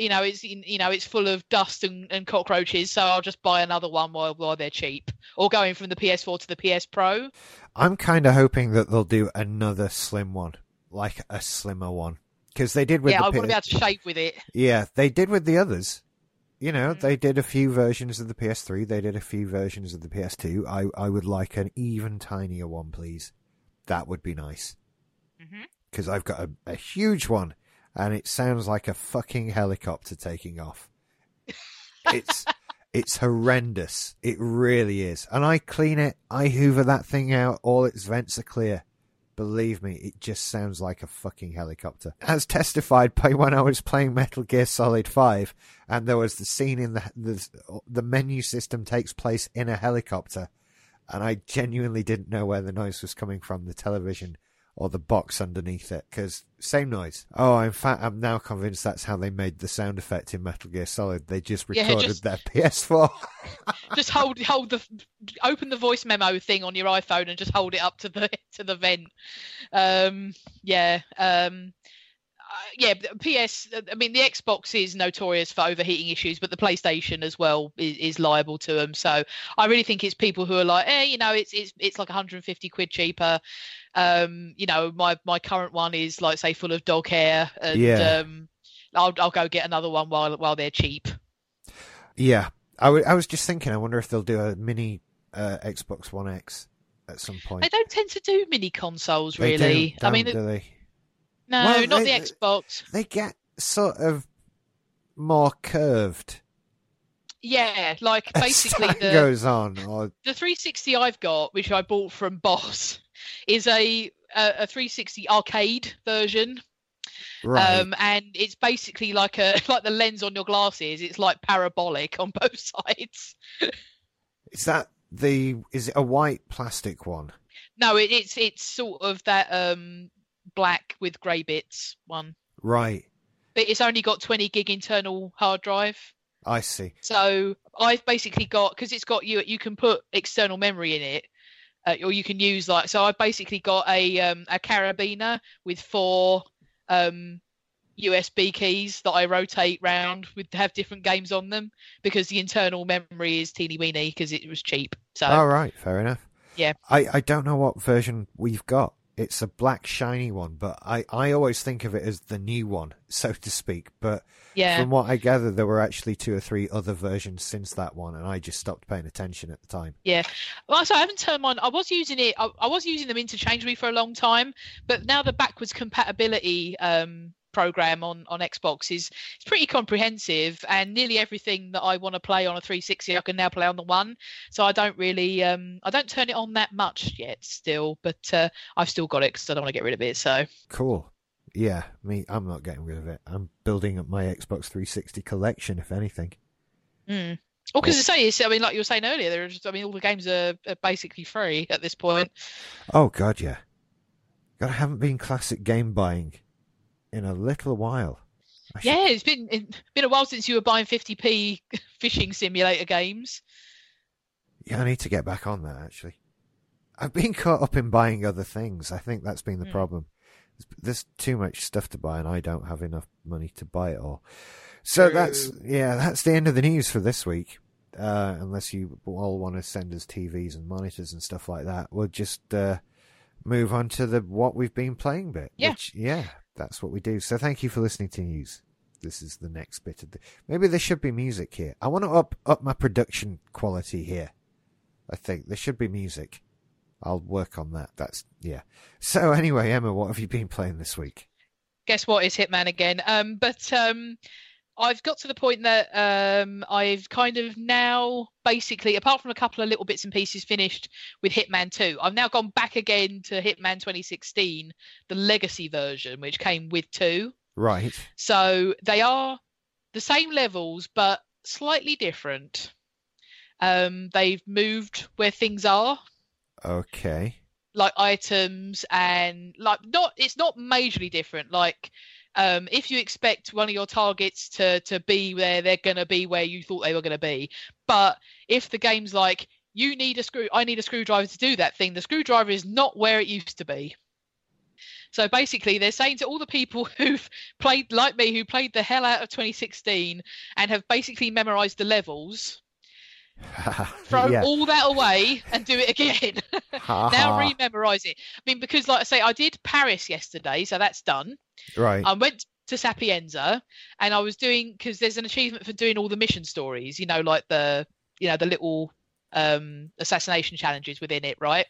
It's full of dust and cockroaches, so I'll just buy another one while they're cheap. Or going from the PS4 to the PS Pro. I'm kind of hoping that they'll do another slim one, like a slimmer one, because they did with. Yeah, I want to be able to shave with it. Yeah, they did with the others. They did a few versions of the PS3. They did a few versions of the PS2. I would like an even tinier one, please. That would be nice. Because I've got a huge one. And it sounds like a fucking helicopter taking off. It's horrendous. It really is. And I clean it. I hoover that thing out. All its vents are clear. Believe me, it just sounds like a fucking helicopter. As testified by when I was playing Metal Gear Solid 5, and there was the scene in the menu system takes place in a helicopter, and I genuinely didn't know where the noise was coming from, the television or the box underneath it, because same noise. Oh, in fact, I'm now convinced that's how they made the sound effect in Metal Gear Solid. They just recorded their PS4. Just open the voice memo thing on your iPhone and just hold it up to the vent. The Xbox is notorious for overheating issues, but the PlayStation as well is liable to them. So I really think it's people who are like, it's like 150 quid cheaper. My current one is like, say, full of dog hair, and I'll go get another one while they're cheap. Yeah, I was just thinking, I wonder if they'll do a mini Xbox One X at some point. They don't tend to do mini consoles, they really. Do they? No, well, not the Xbox. They get sort of more curved. Yeah, like basically the goes on. Or... The 360 I've got, which I bought from Boss, is a 360 arcade version. Right. And it's basically like the lens on your glasses. It's like parabolic on both sides. Is it a white plastic one? No, it's sort of that black with grey bits one. Right. But it's only got 20 gig internal hard drive. I see. So I've basically got, because it's got you can put external memory in it, or you can use I've basically got a carabiner with 4 USB keys that I rotate round with, have different games on them, because the internal memory is teeny weeny because it was cheap. So. All right, fair enough. Yeah. I don't know what version we've got. It's a black shiny one, but I always think of it as the new one, so to speak. But from what I gather, there were actually 2 or 3 other versions since that one, and I just stopped paying attention at the time. Yeah, well, so I haven't turned mine on. I was using it. I was using them interchangeably for a long time, but now the backwards compatibility program on Xbox is pretty comprehensive, and nearly everything that I want to play on a 360 I can now play on the one, so I don't really I don't turn it on that much yet still, but I've still got it because I don't want to get rid of it. So cool. Yeah, me, I'm not getting rid of it. I'm building up my Xbox 360 collection, if anything. Well, because I mean, like you were saying earlier, there's all the games are basically free at this point. Oh god, yeah. God, I haven't been classic game buying in a little while. Yeah, it's been a while since you were buying 50p fishing simulator games. Yeah, I need to get back on that, actually. I've been caught up in buying other things. I think that's been the problem. There's too much stuff to buy, and I don't have enough money to buy it all. So that's the end of the news for this week. Unless you all want to send us TVs and monitors and stuff like that, we'll just move on to the what we've been playing bit. Yeah. That's what we do. So thank you for listening to news. This is the next bit of the... Maybe there should be music here. I want to up my production quality here. I think there should be music. I'll work on that. So anyway, Emma, what have you been playing this week? Guess what? It's Hitman again. I've got to the point that I've kind of now basically, apart from a couple of little bits and pieces, finished with Hitman 2. I've now gone back again to Hitman 2016, the legacy version, which came with 2. Right. So they are the same levels, but slightly different. They've moved where things are. Okay. Like items and it's not majorly different. Like, if you expect one of your targets to be where they're going to be, where you thought they were going to be. But if the game's like, I need a screwdriver to do that thing, the screwdriver is not where it used to be. So basically they're saying to all the people who've played, like me, who played the hell out of 2016 and have basically memorized the levels, throw all that away and do it again. Now re-memorize it. I mean, because like I say, I did Paris yesterday, so that's done. Right. I went to Sapienza, and I was doing, because there's an achievement for doing all the mission stories, like the little assassination challenges within it, right?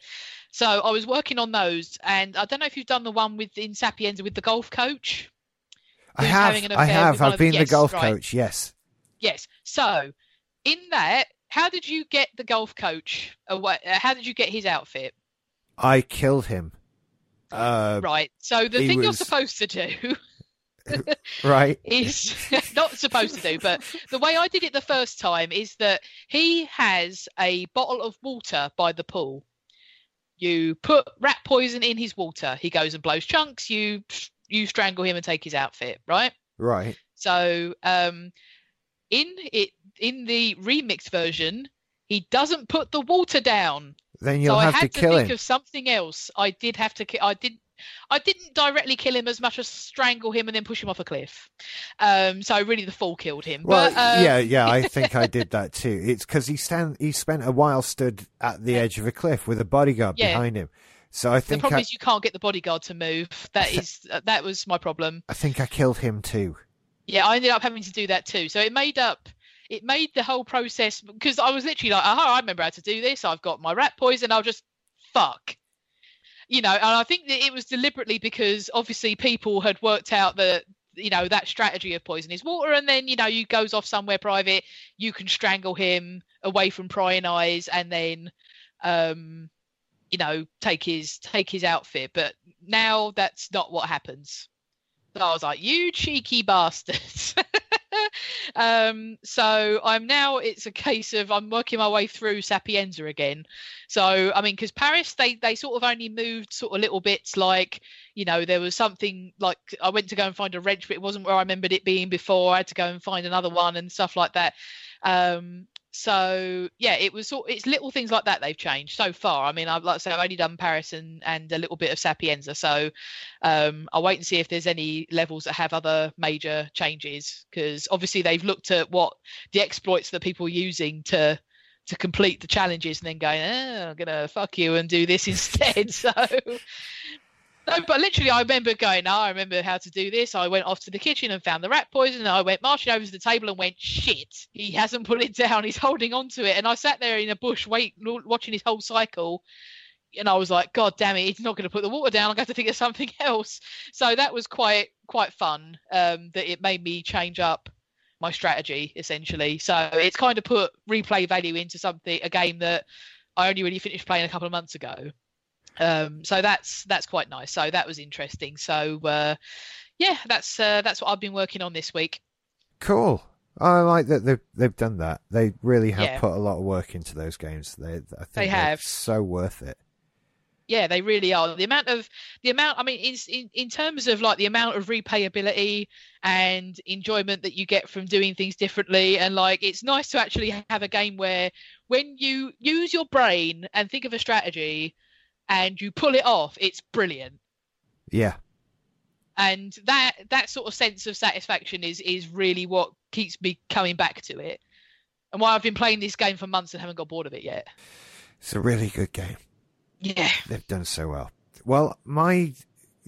So I was working on those, and I don't know if you've done the one in Sapienza with the golf coach. I have. I've been the golf coach, yes. Yes. So in that, how did you get the golf coach away? How did you get his outfit? I killed him. Right. So the thing you're supposed to do right, is not supposed to do, but the way I did it the first time is that he has a bottle of water by the pool. You put rat poison in his water. He goes and blows chunks. You strangle him and take his outfit, right? Right. So in the remixed version, he doesn't put the water down. Then you'll have to kill him. So I had to think of something else. I did have to. I didn't directly kill him as much as strangle him and then push him off a cliff. So really, the fall killed him. Well, but, yeah. I think I did that too. It's because he spent a while stood at the edge of a cliff with a bodyguard behind him. So I think the problem is you can't get the bodyguard to move. That was my problem. I think I killed him too. Yeah, I ended up having to do that too. So it made the whole process, because I was literally like, I remember how to do this. I've got my rat poison. I'll just fuck. And I think that it was deliberately, because obviously people had worked out that, that strategy of poison is water. And then, you goes off somewhere private. You can strangle him away from prying eyes and then, take his outfit. But now that's not what happens. So I was like, you cheeky bastards. So I'm now, it's a case of I'm working my way through Sapienza again. So I mean, because Paris they sort of only moved sort of little bits, like there was something like I went to go and find a wrench, but it wasn't where I remembered it being before. I had to go and find another one and stuff like that. So yeah, it's little things like that they've changed so far. I mean, I've only done Paris and a little bit of Sapienza, so I'll wait and see if there's any levels that have other major changes, because obviously they've looked at what the exploits that people are using to complete the challenges and then going, I'm gonna fuck you and do this instead. So No, but literally, I remember going, oh, I remember how to do this. I went off to the kitchen and found the rat poison. And I went marching over to the table and went, shit, he hasn't put it down. He's holding on to it. And I sat there in a bush watching his whole cycle. And I was like, God damn it, he's not going to put the water down. I'm going to think of something else. So that was quite fun, that it made me change up my strategy, essentially. So it's kind of put replay value into a game that I only really finished playing a couple of months ago. So that's quite nice. So that was interesting. So that's what I've been working on this week. Cool. I like that they've done that. They really have put a lot of work into those games. I think they have. So worth it. Yeah, they really are. The amount. I mean, in terms of like the amount of replayability and enjoyment that you get from doing things differently, and like it's nice to actually have a game where when you use your brain and think of a strategy and you pull it off, it's brilliant. Yeah. And that sort of sense of satisfaction is really what keeps me coming back to it, and why I've been playing this game for months and haven't got bored of it yet. It's a really good game. Yeah, they've done so well. Well, my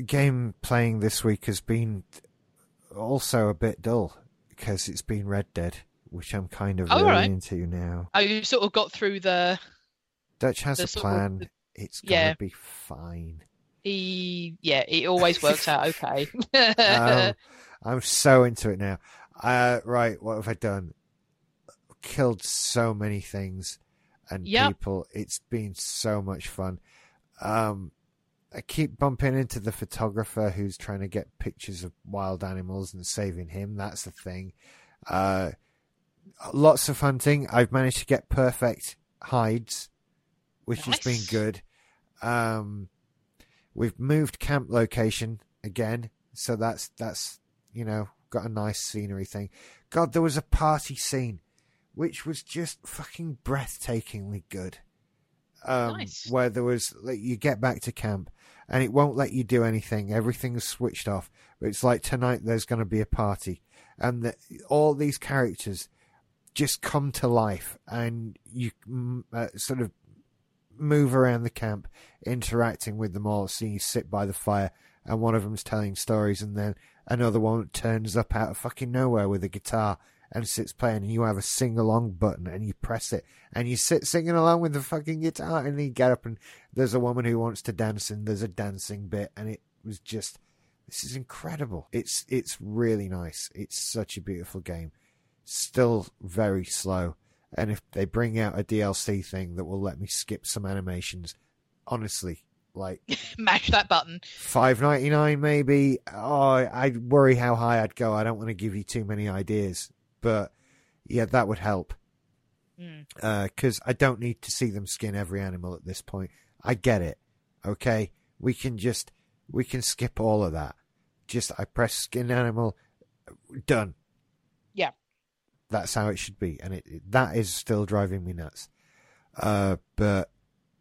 game playing this week has been also a bit dull because it's been Red Dead, which I'm kind of really into now. Oh, you sort of got through the... Dutch has a plan. It's going to be fine. It always works out okay. I'm so into it now. Right, what have I done? Killed so many things. And people, it's been so much fun. I keep bumping into the photographer who's trying to get pictures of wild animals and saving him. That's the thing. Lots of hunting. I've managed to get perfect hides, which has been good. We've moved camp location again, so that's got a nice scenery thing. God, there was a party scene which was just fucking breathtakingly good. Nice. Where there was, like, you get back to camp and it won't let you do anything. Everything's switched off. But it's like, tonight there's going to be a party. And all these characters just come to life, and you sort of move around the camp, interacting with them all. So you sit by the fire and one of them's telling stories, and then another one turns up out of fucking nowhere with a guitar and sits playing, and you have a sing-along button, and you press it, and you sit singing along with the fucking guitar, and you get up, and there's a woman who wants to dance, and there's a dancing bit, and it was just, this is incredible. It's really nice. It's such a beautiful game. Still very slow, and if they bring out a DLC thing that will let me skip some animations, honestly, like... Mash that button. $5.99 maybe. Oh, I'd worry how high I'd go. I don't want to give you too many ideas. But yeah, that would help, because I don't need to see them skin every animal at this point. I get it. Okay, we can skip all of that. Just I press skin animal, done. Yeah, that's how it should be, and that is still driving me nuts. But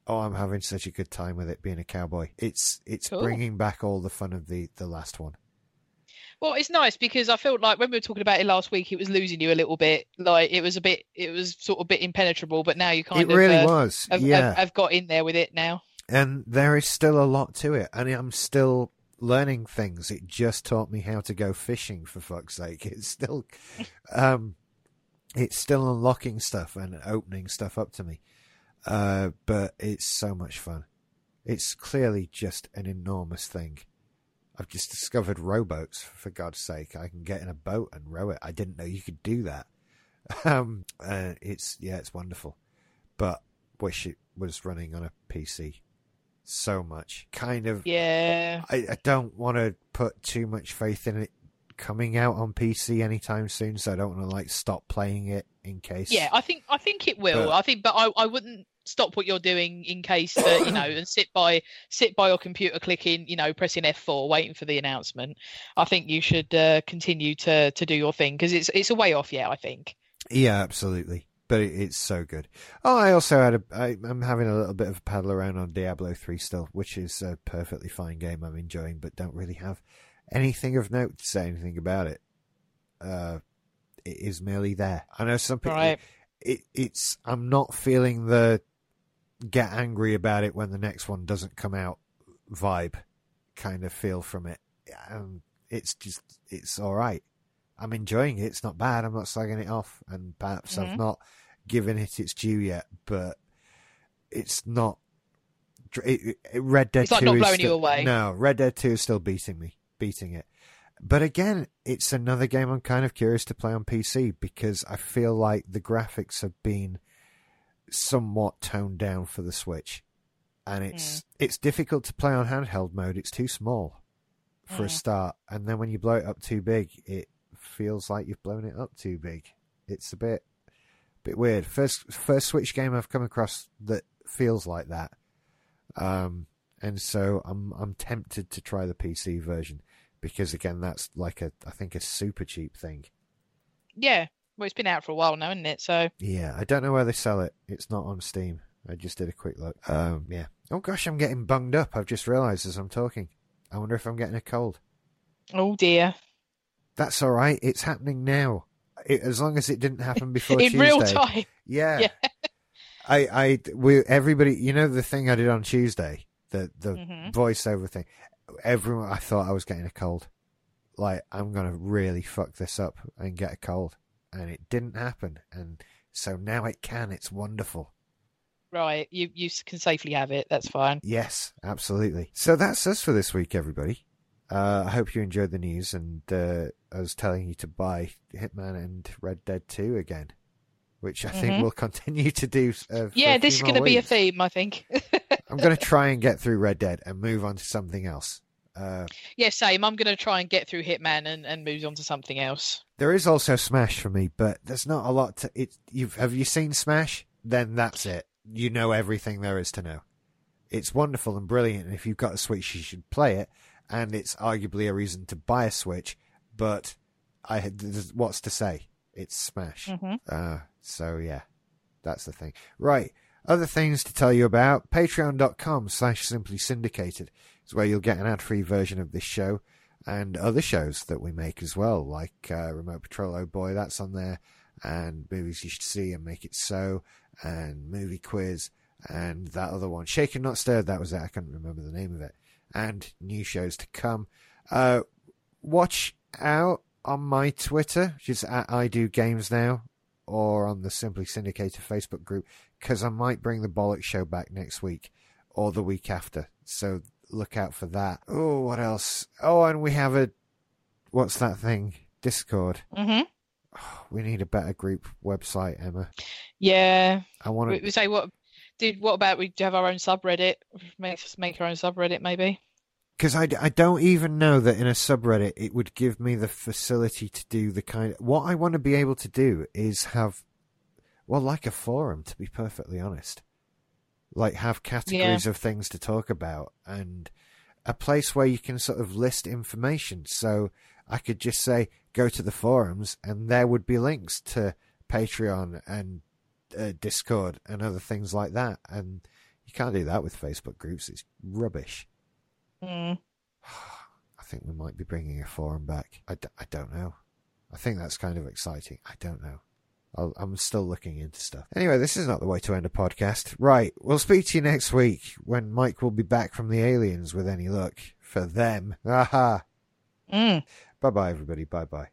I'm having such a good time with it being a cowboy. It's cool. Bringing back all the fun of the last one. Well, it's nice because I felt like when we were talking about it last week, it was losing you a little bit. Like it was sort of a bit impenetrable, but now you kind of really was. I've got in there with it now, and there is still a lot to it, and I'm still learning things. It just taught me how to go fishing, for fuck's sake. It's still unlocking stuff and opening stuff up to me, but it's so much fun. It's clearly just an enormous thing. I've just discovered rowboats, for God's sake. I can get in a boat and row it. I didn't know you could do that. It's wonderful. But wish it was running on a PC so much. Kind of. Yeah. I don't want to put too much faith in it coming out on PC anytime soon, so I don't want to stop playing it in case. Yeah, I think it will. But I wouldn't stop what you're doing in case that, and sit by your computer clicking, pressing F4 waiting for the announcement. I think you should continue to do your thing, because it's a way off yet, I think. Yeah, absolutely, but it's so good. I also had I'm having a little bit of a paddle around on Diablo 3 still, which is a perfectly fine game I'm enjoying, but don't really have anything of note to say anything about it. It is merely there. I know some people right. It's I'm not feeling the get angry about it when the next one doesn't come out vibe, kind of feel from it. It's just, it's all right. I'm enjoying it. It's not bad. I'm not slagging it off. And perhaps I've not given it its due yet, but it's not. Red Dead 2 is not blowing you away. No, Red Dead 2 is still beating it. But again, it's another game I'm kind of curious to play on PC because I feel like the graphics have been somewhat toned down for the Switch. And it's difficult to play on handheld mode. It's too small for a start. And then when you blow it up too big, it feels like you've blown it up too big. It's a bit weird. First Switch game I've come across that feels like that. And so I'm tempted to try the PC version because again, that's like I think a super cheap thing. Yeah. Well, it's been out for a while now, isn't it? So yeah, I don't know where they sell it. It's not on Steam. I just did a quick look. Yeah. Oh gosh, I'm getting bunged up. I've just realized as I'm talking. I wonder if I'm getting a cold. Oh dear. That's all right. It's happening now. As long as it didn't happen before in Tuesday. Real time. Yeah. Everybody, you know, the thing I did on Tuesday, the voiceover thing, everyone, I thought I was getting a cold. Like, I'm going to really fuck this up and get a cold. And it didn't happen. And so now it can. It's wonderful. Right. You can safely have it. That's fine. Yes, absolutely. So that's us for this week, everybody. I hope you enjoyed the news. And I was telling you to buy Hitman and Red Dead 2 again. Which I think we'll continue to do. Yeah, this is going to be a theme, I think. I'm going to try and get through Red Dead and move on to something else. Yeah, same. I'm going to try and get through Hitman and move on to something else. There is also Smash for me, but there's not a lot to it. Have you seen Smash? Then that's it. You know everything there is to know. It's wonderful and brilliant, and if you've got a Switch, you should play it. And it's arguably a reason to buy a Switch, but what's to say? It's Smash. So, yeah, that's the thing. Right, other things to tell you about. Patreon.com/Simply Syndicated is where you'll get an ad-free version of this show and other shows that we make as well, like Remote Patrol, Oh Boy, that's on there, and Movies You Should See and Make It So, and Movie Quiz, and that other one. Shaken Not Stirred, that was it. I couldn't remember the name of it. And new shows to come. Watch out on my Twitter, which is at I Do Games Now, or on the Simply Syndicated Facebook group, because I might bring the Bollocks Show back next week or the week after. So look out for that. Oh, what else? Oh, and we have what's that thing? Discord. Oh, we need a better group website, Emma. Yeah. I want to say what about we have our own subreddit? Make our own subreddit, maybe. Because I don't even know that in a subreddit it would give me the facility to do the kind of... What I want to be able to do is have, well, like a forum, to be perfectly honest. Like have categories of things to talk about and a place where you can sort of list information. So I could just say, go to the forums and there would be links to Patreon and Discord and other things like that. And you can't do that with Facebook groups. It's rubbish. I think we might be bringing a forum back. I don't know. I think that's kind of exciting. I don't know. I'm still looking into stuff. Anyway, this is not the way to end a podcast. Right, we'll speak to you next week when Mike will be back from the aliens with any luck for them. Bye-bye, everybody. Bye-bye.